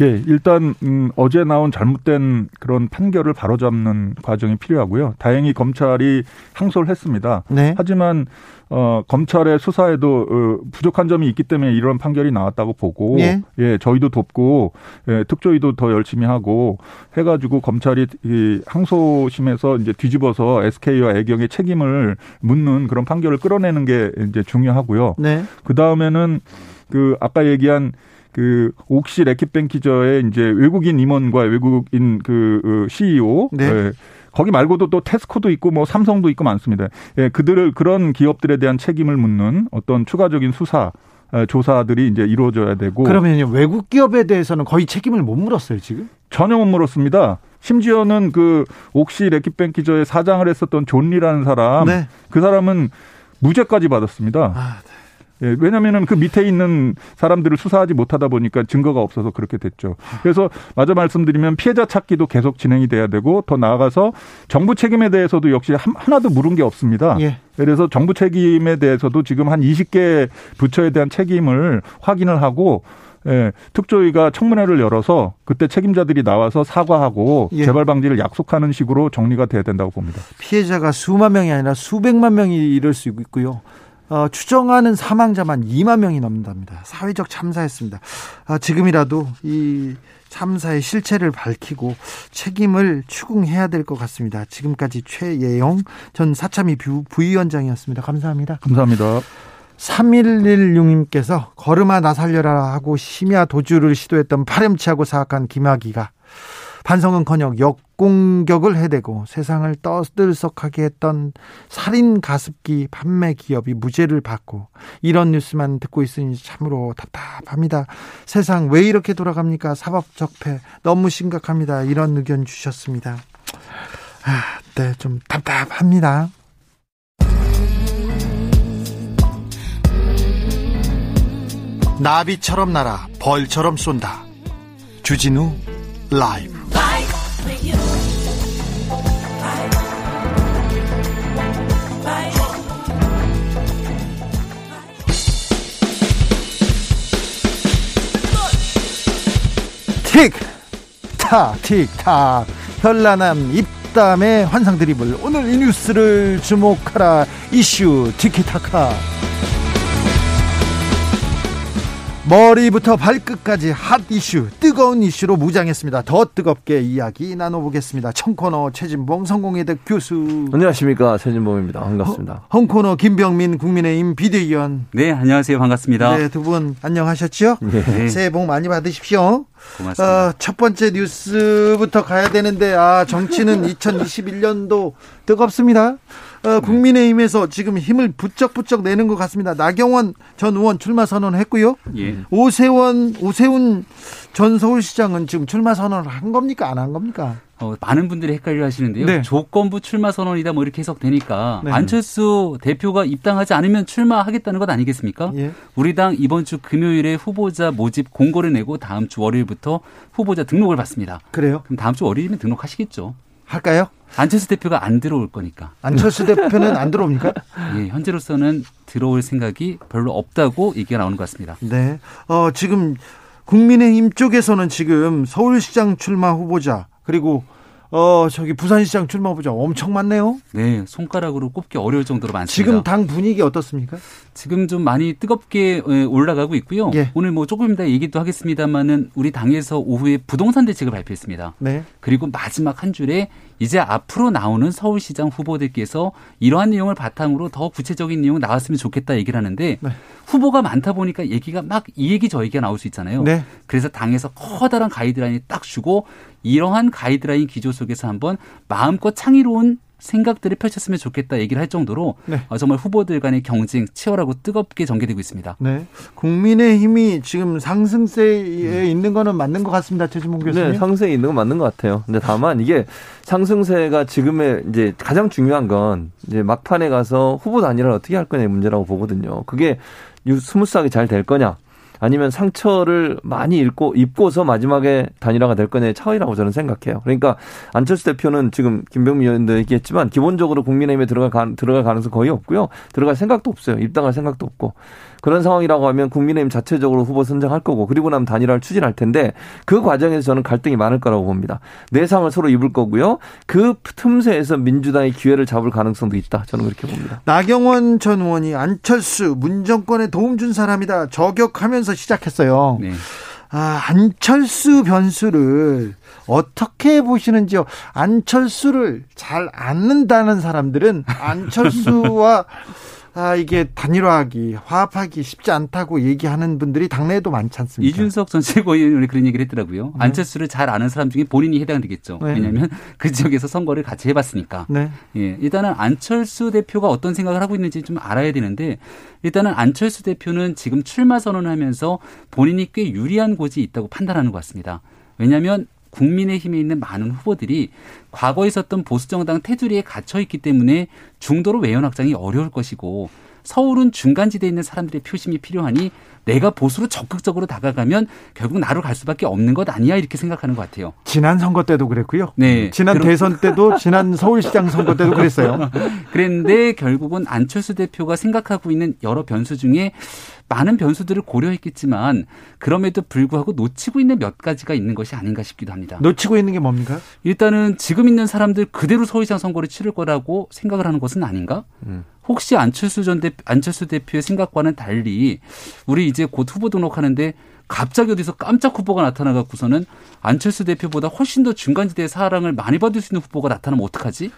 예, 일단 음, 어제 나온 잘못된 그런 판결을 바로잡는 과정이 필요하고요. 다행히 검찰이 항소를 했습니다. 네. 하지만 어, 검찰의 수사에도 어, 부족한 점이 있기 때문에 이런 판결이 나왔다고 보고 네. 예, 저희도 돕고 예, 특조위도 더 열심히 하고 해가지고 검찰이 이, 항소심에서 이제 뒤집어서 에스케이와 애경의 책임을 묻는 그런 판결을 끌어내는 게 이제 중요하고요. 네. 그 다음에는 그 아까 얘기한 그 옥시 래킷뱅 기저의 이제 외국인 임원과 외국인 그 씨이오 네. 예, 거기 말고도 또 테스코도 있고 뭐 삼성도 있고 많습니다. 예, 그들을 그런 기업들에 대한 책임을 묻는 어떤 추가적인 수사 예, 조사들이 이제 이루어져야 되고 그러면 외국 기업에 대해서는 거의 책임을 못 물었어요 지금? 전혀 못 물었습니다. 심지어는 그 옥시 래킷뱅 기저의 사장을 했었던 존리라는 사람 네. 그 사람은 무죄까지 받았습니다. 아, 네. 예, 왜냐면은 그 밑에 있는 사람들을 수사하지 못하다 보니까 증거가 없어서 그렇게 됐죠. 그래서 마저 말씀드리면 피해자 찾기도 계속 진행이 돼야 되고 더 나아가서 정부 책임에 대해서도 역시 하나도 물은 게 없습니다. 예. 그래서 정부 책임에 대해서도 지금 한 스무 개 부처에 대한 책임을 확인을 하고 예, 특조위가 청문회를 열어서 그때 책임자들이 나와서 사과하고 예. 재발 방지를 약속하는 식으로 정리가 돼야 된다고 봅니다. 피해자가 수만 명이 아니라 수백만 명이 이럴 수 있고요. 어, 추정하는 사망자만 이만 명이 넘는답니다. 사회적 참사였습니다. 아, 지금이라도 이 참사의 실체를 밝히고 책임을 추궁해야 될 것 같습니다. 지금까지 최혜용 전 사참위 부위원장이었습니다. 감사합니다. 감사합니다. 삼일일육님께서 걸음아 나 살려라 하고 심야 도주를 시도했던 파렴치하고 사악한 김학의가 반성은커녕 역 공격을 해대고 세상을 떠들썩하게 했던 살인 가습기 판매 기업이 무죄를 받고, 이런 뉴스만 듣고 있으니 참으로 답답합니다. 세상 왜 이렇게 돌아갑니까? 사법적폐 너무 심각합니다. 이런 의견 주셨습니다. 아, 네, 좀 답답합니다. 나비처럼 날아 벌처럼 쏜다. 주진우 라이브. 틱탁 틱탁 현란한 입담의 환상 드리블, 오늘 이 뉴스를 주목하라. 이슈 티키타카. 머리부터 발끝까지 핫 이슈, 뜨거운 이슈로 무장했습니다. 더 뜨겁게 이야기 나눠보겠습니다. 청코너 최진봉 성공회대 교수. 안녕하십니까, 최진봉입니다. 반갑습니다. 허, 홍코너 김병민 국민의힘 비대위원. 네, 안녕하세요. 반갑습니다. 네, 두 분 안녕하셨죠? 네. 새해 복 많이 받으십시오. 고맙습니다. 어, 첫 번째 뉴스부터 가야 되는데, 아, 정치는 이천이십일 년도 뜨겁습니다. 어, 국민의힘에서 지금 힘을 부쩍부쩍 내는 것 같습니다. 나경원 전 의원 출마 선언했고요. 예. 오세훈, 오세훈 전 서울시장은 지금 출마 선언을 한 겁니까, 안 한 겁니까? 어, 많은 분들이 헷갈려 하시는데요. 네. 조건부 출마 선언이다 뭐 이렇게 해석되니까, 네, 안철수 대표가 입당하지 않으면 출마하겠다는 것 아니겠습니까? 예. 우리 당 이번 주 금요일에 후보자 모집 공고를 내고 다음 주 월요일부터 후보자 등록을 받습니다. 그래요? 그럼 다음 주 월요일이면 등록하시겠죠? 할까요? 안철수 대표가 안 들어올 거니까. 안철수 대표는 안 들어옵니까? 예, 현재로서는 들어올 생각이 별로 없다고 얘기가 나오는 것 같습니다. 네. 어, 지금 국민의힘 쪽에서는 지금 서울시장 출마 후보자, 그리고 어, 저기 부산시장 출마 후보자 엄청 많네요. 네, 손가락으로 꼽기 어려울 정도로 많습니다. 지금 당 분위기 어떻습니까? 지금 좀 많이 뜨겁게 올라가고 있고요. 예. 오늘 뭐 조금 이따 얘기도 하겠습니다만은, 우리 당에서 오후에 부동산 대책을 발표했습니다. 네. 그리고 마지막 한 줄에 이제 앞으로 나오는 서울시장 후보들께서 이러한 내용을 바탕으로 더 구체적인 내용 나왔으면 좋겠다 얘기를 하는데, 네, 후보가 많다 보니까 얘기가 막 이 얘기 저 얘기가 나올 수 있잖아요. 네. 그래서 당에서 커다란 가이드라인을 딱 주고, 이러한 가이드라인 기조 속에서 한번 마음껏 창의로운 생각들을 펼쳤으면 좋겠다 얘기를 할 정도로, 네, 정말 후보들 간의 경쟁 치열하고 뜨겁게 전개되고 있습니다. 네, 국민의힘이 지금 상승세에 음. 있는 거는 맞는 것 같습니다, 최진봉 교수님. 네, 상승세에 있는 건 맞는 것 같아요. 근데 다만 이게 상승세가 지금의 이제 가장 중요한 건 이제 막판에 가서 후보 단일화를 어떻게 할 거냐의 문제라고 보거든요. 그게 스무스하게 잘 될 거냐, 아니면 상처를 많이 입고, 입고서 마지막에 단일화가 될 거냐의 차이라고 저는 생각해요. 그러니까 안철수 대표는 지금 김병민 의원도 얘기했지만 기본적으로 국민의힘에 들어갈, 들어갈 가능성 거의 없고요. 들어갈 생각도 없어요. 입당할 생각도 없고. 그런 상황이라고 하면 국민의힘 자체적으로 후보 선정할 거고, 그리고 나면 단일화를 추진할 텐데, 그 과정에서 저는 갈등이 많을 거라고 봅니다. 내상을 서로 입을 거고요. 그 틈새에서 민주당이 기회를 잡을 가능성도 있다. 저는 그렇게 봅니다. 나경원 전 의원이 안철수 문정권에 도움 준 사람이다 저격하면서 시작했어요. 네. 아, 안철수 변수를 어떻게 보시는지요? 안철수를 잘 안는다는 사람들은 안철수와 아, 이게 단일화하기, 화합하기 쉽지 않다고 얘기하는 분들이 당내에도 많지 않습니까? 이준석 전 최고위원이 그런 얘기를 했더라고요. 네. 안철수를 잘 아는 사람 중에 본인이 해당되겠죠. 네. 왜냐하면 그 지역에서 선거를 같이 해봤으니까. 네. 예, 일단은 안철수 대표가 어떤 생각을 하고 있는지 좀 알아야 되는데, 일단은 안철수 대표는 지금 출마 선언을 하면서 본인이 꽤 유리한 곳이 있다고 판단하는 것 같습니다. 왜냐하면 국민의힘에 있는 많은 후보들이 과거에 있었던 보수정당 테두리에 갇혀있기 때문에 중도로 외연 확장이 어려울 것이고, 서울은 중간지대에 있는 사람들의 표심이 필요하니 내가 보수로 적극적으로 다가가면 결국 나로 갈 수밖에 없는 것 아니야, 이렇게 생각하는 것 같아요. 지난 선거 때도 그랬고요. 네, 지난 그럼... 대선 때도, 지난 서울시장 선거 때도 그랬어요. 그런데 결국은 안철수 대표가 생각하고 있는 여러 변수 중에 많은 변수들을 고려했겠지만, 그럼에도 불구하고 놓치고 있는 몇 가지가 있는 것이 아닌가 싶기도 합니다. 놓치고 있는 게 뭡니까? 일단은 지금 있는 사람들 그대로 서울시장 선거를 치를 거라고 생각을 하는 것은 아닌가? 음. 혹시 안철수 전 대표, 안철수 대표의 생각과는 달리, 우리 이제 곧 후보 등록하는데 갑자기 어디서 깜짝 후보가 나타나갖고서는 안철수 대표보다 훨씬 더 중간지대의 사랑을 많이 받을 수 있는 후보가 나타나면 어떡하지?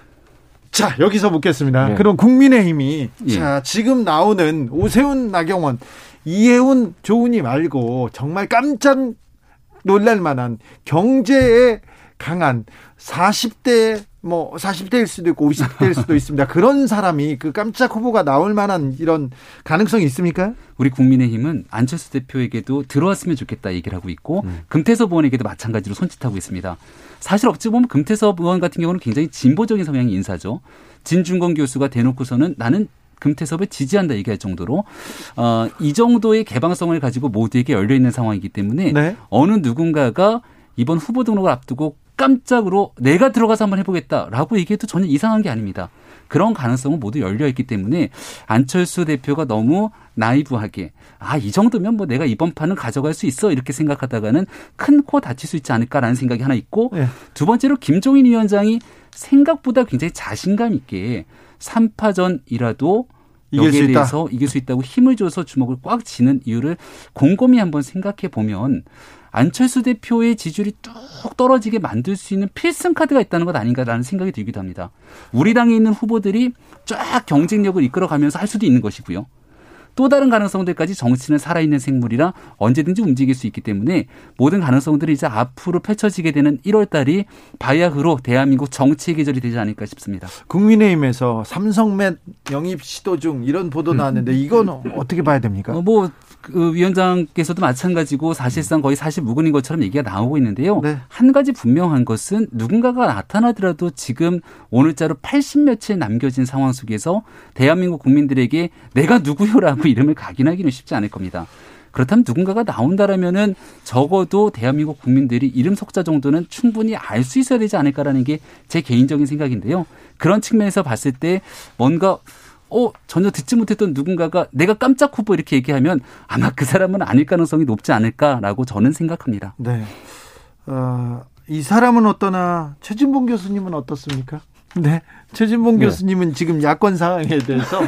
자, 여기서 묻겠습니다. 네. 그럼 국민의힘이, 예, 자, 지금 나오는 오세훈, 나경원, 이해훈, 조은이 말고 정말 깜짝 놀랄 만한 경제의 강한 사십 대 뭐 사십 대일 수도 있고 오십 대일 수도 있습니다. 그런 사람이 그 깜짝 후보가 나올 만한 이런 가능성이 있습니까? 우리 국민의힘은 안철수 대표에게도 들어왔으면 좋겠다 얘기를 하고 있고 음. 금태섭 의원에게도 마찬가지로 손짓하고 있습니다. 사실 어찌 보면 금태섭 의원 같은 경우는 굉장히 진보적인 성향의 인사죠. 진중권 교수가 대놓고서는 나는 금태섭을 지지한다 얘기할 정도로 어, 이 정도의 개방성을 가지고 모두에게 열려있는 상황이기 때문에 네. 어느 누군가가 이번 후보 등록을 앞두고 깜짝으로 내가 들어가서 한번 해보겠다라고 얘기해도 전혀 이상한 게 아닙니다. 그런 가능성은 모두 열려있기 때문에 안철수 대표가 너무 나이브하게 아, 이 정도면 뭐 내가 이번 판은 가져갈 수 있어 이렇게 생각하다가는 큰 코 다칠 수 있지 않을까라는 생각이 하나 있고 네. 두 번째로 김종인 위원장이 생각보다 굉장히 자신감 있게 삼 파전이라도 여기에 대해서 이길 수 있다고 힘을 줘서 주먹을 꽉 쥐는 이유를 곰곰이 한번 생각해 보면 안철수 대표의 지지율이 뚝 떨어지게 만들 수 있는 필승 카드가 있다는 것 아닌가라는 생각이 들기도 합니다. 우리 당에 있는 후보들이 쫙 경쟁력을 이끌어가면서 할 수도 있는 것이고요. 또 다른 가능성들까지 정치는 살아있는 생물이라 언제든지 움직일 수 있기 때문에 모든 가능성들이 이제 앞으로 펼쳐지게 되는 일월 달이 바야흐로 대한민국 정치의 계절이 되지 않을까 싶습니다. 국민의힘에서 삼성맨 영입 시도 중 이런 보도 나왔는데 이건 어떻게 봐야 됩니까? 어, 뭐 그 위원장께서도 마찬가지고 사실상 거의 사실 무근인 것처럼 얘기가 나오고 있는데요. 네. 한 가지 분명한 것은 누군가가 나타나더라도 지금 오늘자로 팔십 몇일 남겨진 상황 속에서 대한민국 국민들에게 내가 누구요라고 이름을 각인하기는 쉽지 않을 겁니다. 그렇다면 누군가가 나온다라면은 적어도 대한민국 국민들이 이름 석자 정도는 충분히 알 수 있어야 되지 않을까라는 게 제 개인적인 생각인데요. 그런 측면에서 봤을 때 뭔가 어, 전혀 듣지 못했던 누군가가 내가 깜짝 후보 이렇게 얘기하면 아마 그 사람은 아닐 가능성이 높지 않을까라고 저는 생각합니다. 네. 어, 이 사람은 어떠나 최진봉 교수님은 어떻습니까? 네. 최진봉 네. 교수님은 지금 야권 상황에 대해서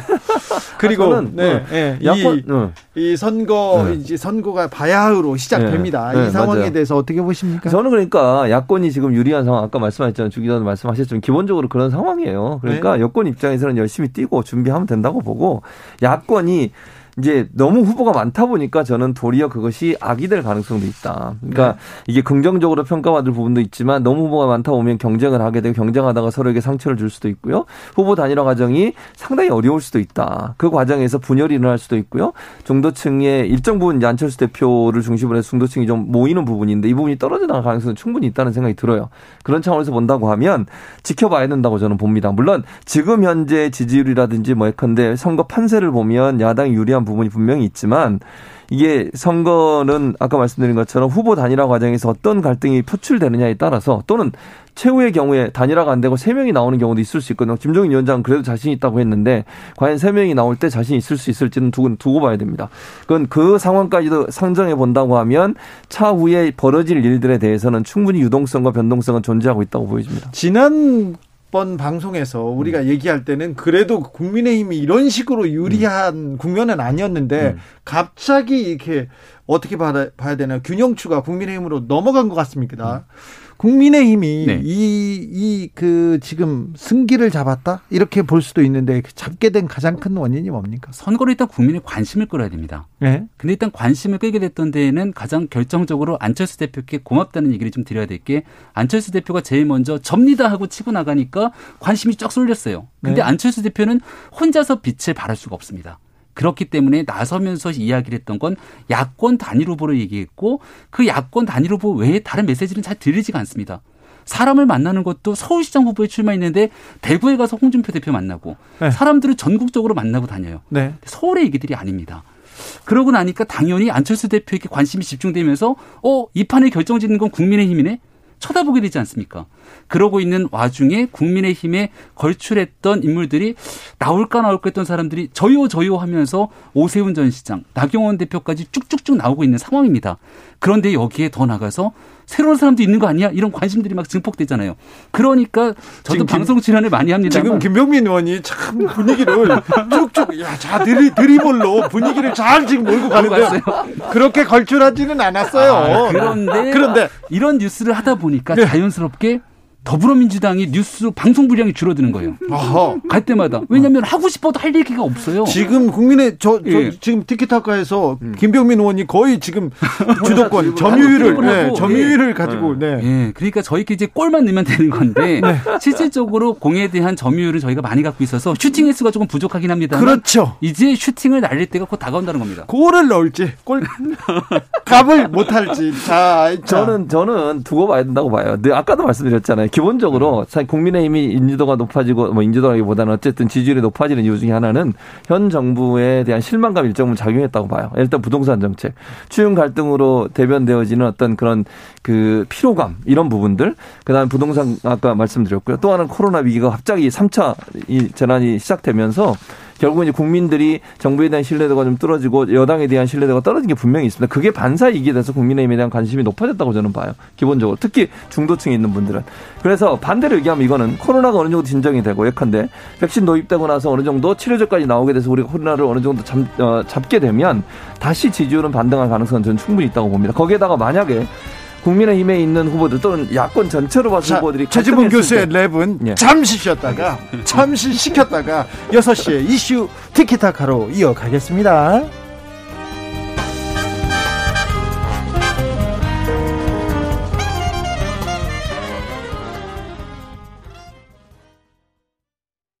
그리고 저는, 네, 네, 야권, 이, 네. 이 선거 네. 이제 선거가 바야흐로 시작됩니다. 네. 네, 이 상황에 맞아요. 대해서 어떻게 보십니까? 저는 그러니까 야권이 지금 유리한 상황 아까 말씀하셨잖아요. 주 기자도 말씀하셨지만 기본적으로 그런 상황이에요. 그러니까 네. 여권 입장에서는 열심히 뛰고 준비하면 된다고 보고 야권이 이제 너무 후보가 많다 보니까 저는 도리어 그것이 악이 될 가능성도 있다. 그러니까 네. 이게 긍정적으로 평가받을 부분도 있지만 너무 후보가 많다 보면 경쟁을 하게 되고 경쟁하다가 서로에게 상처를 줄 수도 있고요. 후보 단일화 과정이 상당히 어려울 수도 있다. 그 과정에서 분열이 일어날 수도 있고요. 중도층의 일정 부분 이제 안철수 대표를 중심으로 해서 중도층이 좀 모이는 부분인데 이 부분이 떨어져 나갈 가능성은 충분히 있다는 생각이 들어요. 그런 차원에서 본다고 하면 지켜봐야 된다고 저는 봅니다. 물론 지금 현재 지지율이라든지 뭐 예컨대 선거 판세를 보면 야당이 유리한 부분이 분명히 있지만 이게 선거는 아까 말씀드린 것처럼 후보 단일화 과정에서 어떤 갈등이 표출되느냐에 따라서 또는 최후의 경우에 단일화가 안 되고 세 명이 나오는 경우도 있을 수 있거든요. 김종인 위원장은 그래도 자신 있다고 했는데 과연 세 명이 나올 때 자신 있을 수 있을지는 두고, 두고 봐야 됩니다. 그건 그 상황까지도 상정해 본다고 하면 차후에 벌어질 일들에 대해서는 충분히 유동성과 변동성은 존재하고 있다고 보여집니다. 지난 번 방송에서 우리가 음. 얘기할 때는 그래도 국민의힘이 이런 식으로 유리한 음. 국면은 아니었는데 음. 갑자기 이렇게 어떻게 봐야 되나 균형추가 국민의힘으로 넘어간 것 같습니다. 음. 국민의힘이 네. 이, 이 그 지금 승기를 잡았다 이렇게 볼 수도 있는데 잡게 된 가장 큰 원인이 뭡니까? 선거를 일단 국민의 관심을 끌어야 됩니다. 네. 근데 일단 관심을 끌게 됐던 데에는 가장 결정적으로 안철수 대표께 고맙다는 얘기를 좀 드려야 될 게 안철수 대표가 제일 먼저 접니다 하고 치고 나가니까 관심이 쫙 쏠렸어요. 근데 네. 안철수 대표는 혼자서 빛을 발할 수가 없습니다. 그렇기 때문에 나서면서 이야기를 했던 건 야권 단일 후보로 얘기했고 그 야권 단일 후보 외에 다른 메시지는 잘 들리지가 않습니다. 사람을 만나는 것도 서울시장 후보에 출마했는데 대구에 가서 홍준표 대표 만나고 네. 사람들을 전국적으로 만나고 다녀요. 네. 서울의 얘기들이 아닙니다. 그러고 나니까 당연히 안철수 대표에게 관심이 집중되면서 어, 이 판을 결정짓는 건 국민의힘이네? 쳐다보게 되지 않습니까? 그러고 있는 와중에 국민의힘에 걸출했던 인물들이 나올까 나올까 했던 사람들이 저요 저요 하면서 오세훈 전 시장, 나경원 대표까지 쭉쭉쭉 나오고 있는 상황입니다. 그런데 여기에 더 나가서 새로운 사람도 있는 거 아니야? 이런 관심들이 막 증폭되잖아요. 그러니까 저도 방송 출연을 많이 합니다. 지금 김병민 의원이 참 분위기를 쭉쭉 야, 자 드리, 드리블로 분위기를 잘 지금 몰고 가는데 그렇게 걸출하지는 않았어요. 아, 그런데, 그런데 이런 뉴스를 하다 보니까 네. 자연스럽게 더불어민주당이 뉴스 방송 분량이 줄어드는 거예요. 아하. 갈 때마다. 왜냐하면 하고 싶어도 할 얘기가 없어요. 지금 국민의 저, 저 예. 지금 티키타카에서 음. 김병민 의원이 거의 지금 주도권, 점유율을 네, 점유율을 예. 가지고. 네. 예. 그러니까 저희끼리 이제 골만 넣으면 되는 건데 네. 실질적으로 공에 대한 점유율은 저희가 많이 갖고 있어서 슈팅 횟수가 조금 부족하긴 합니다만. 그렇죠. 이제 슈팅을 날릴 때가 곧 다가온다는 겁니다. 골을 넣을지, 골 값을 못할지. 자, 저는 저는 두고 봐야 된다고 봐요. 아까도 말씀드렸잖아요. 기본적으로 사실 국민의힘이 인지도가 높아지고 뭐 인지도라기보다는 어쨌든 지지율이 높아지는 이유 중에 하나는 현 정부에 대한 실망감 일정은 작용했다고 봐요. 일단 부동산 정책, 추경 갈등으로 대변되어지는 어떤 그런 그 피로감 이런 부분들, 그다음 부동산 아까 말씀드렸고요. 또 하나는 코로나 위기가 갑자기 삼 차 이 재난이 시작되면서 결국은 이제 국민들이 정부에 대한 신뢰도가 좀 떨어지고 여당에 대한 신뢰도가 떨어진 게 분명히 있습니다. 그게 반사이기에 대해서 국민의힘에 대한 관심이 높아졌다고 저는 봐요. 기본적으로. 특히 중도층에 있는 분들은. 그래서 반대로 얘기하면 이거는 코로나가 어느 정도 진정이 되고 예컨대 백신 도입되고 나서 어느 정도 치료제까지 나오게 돼서 우리가 코로나를 어느 정도 잡, 어, 잡게 되면 다시 지지율은 반등할 가능성은 저는 충분히 있다고 봅니다. 거기에다가 만약에 국민의힘에 있는 후보들 또는 야권 전체로 봐서 후보들이 최지봉 교수의 때. 랩은 예. 잠시 쉬었다가 잠시 시켰다가 여섯 시에 이슈 티키타카로 이어가겠습니다.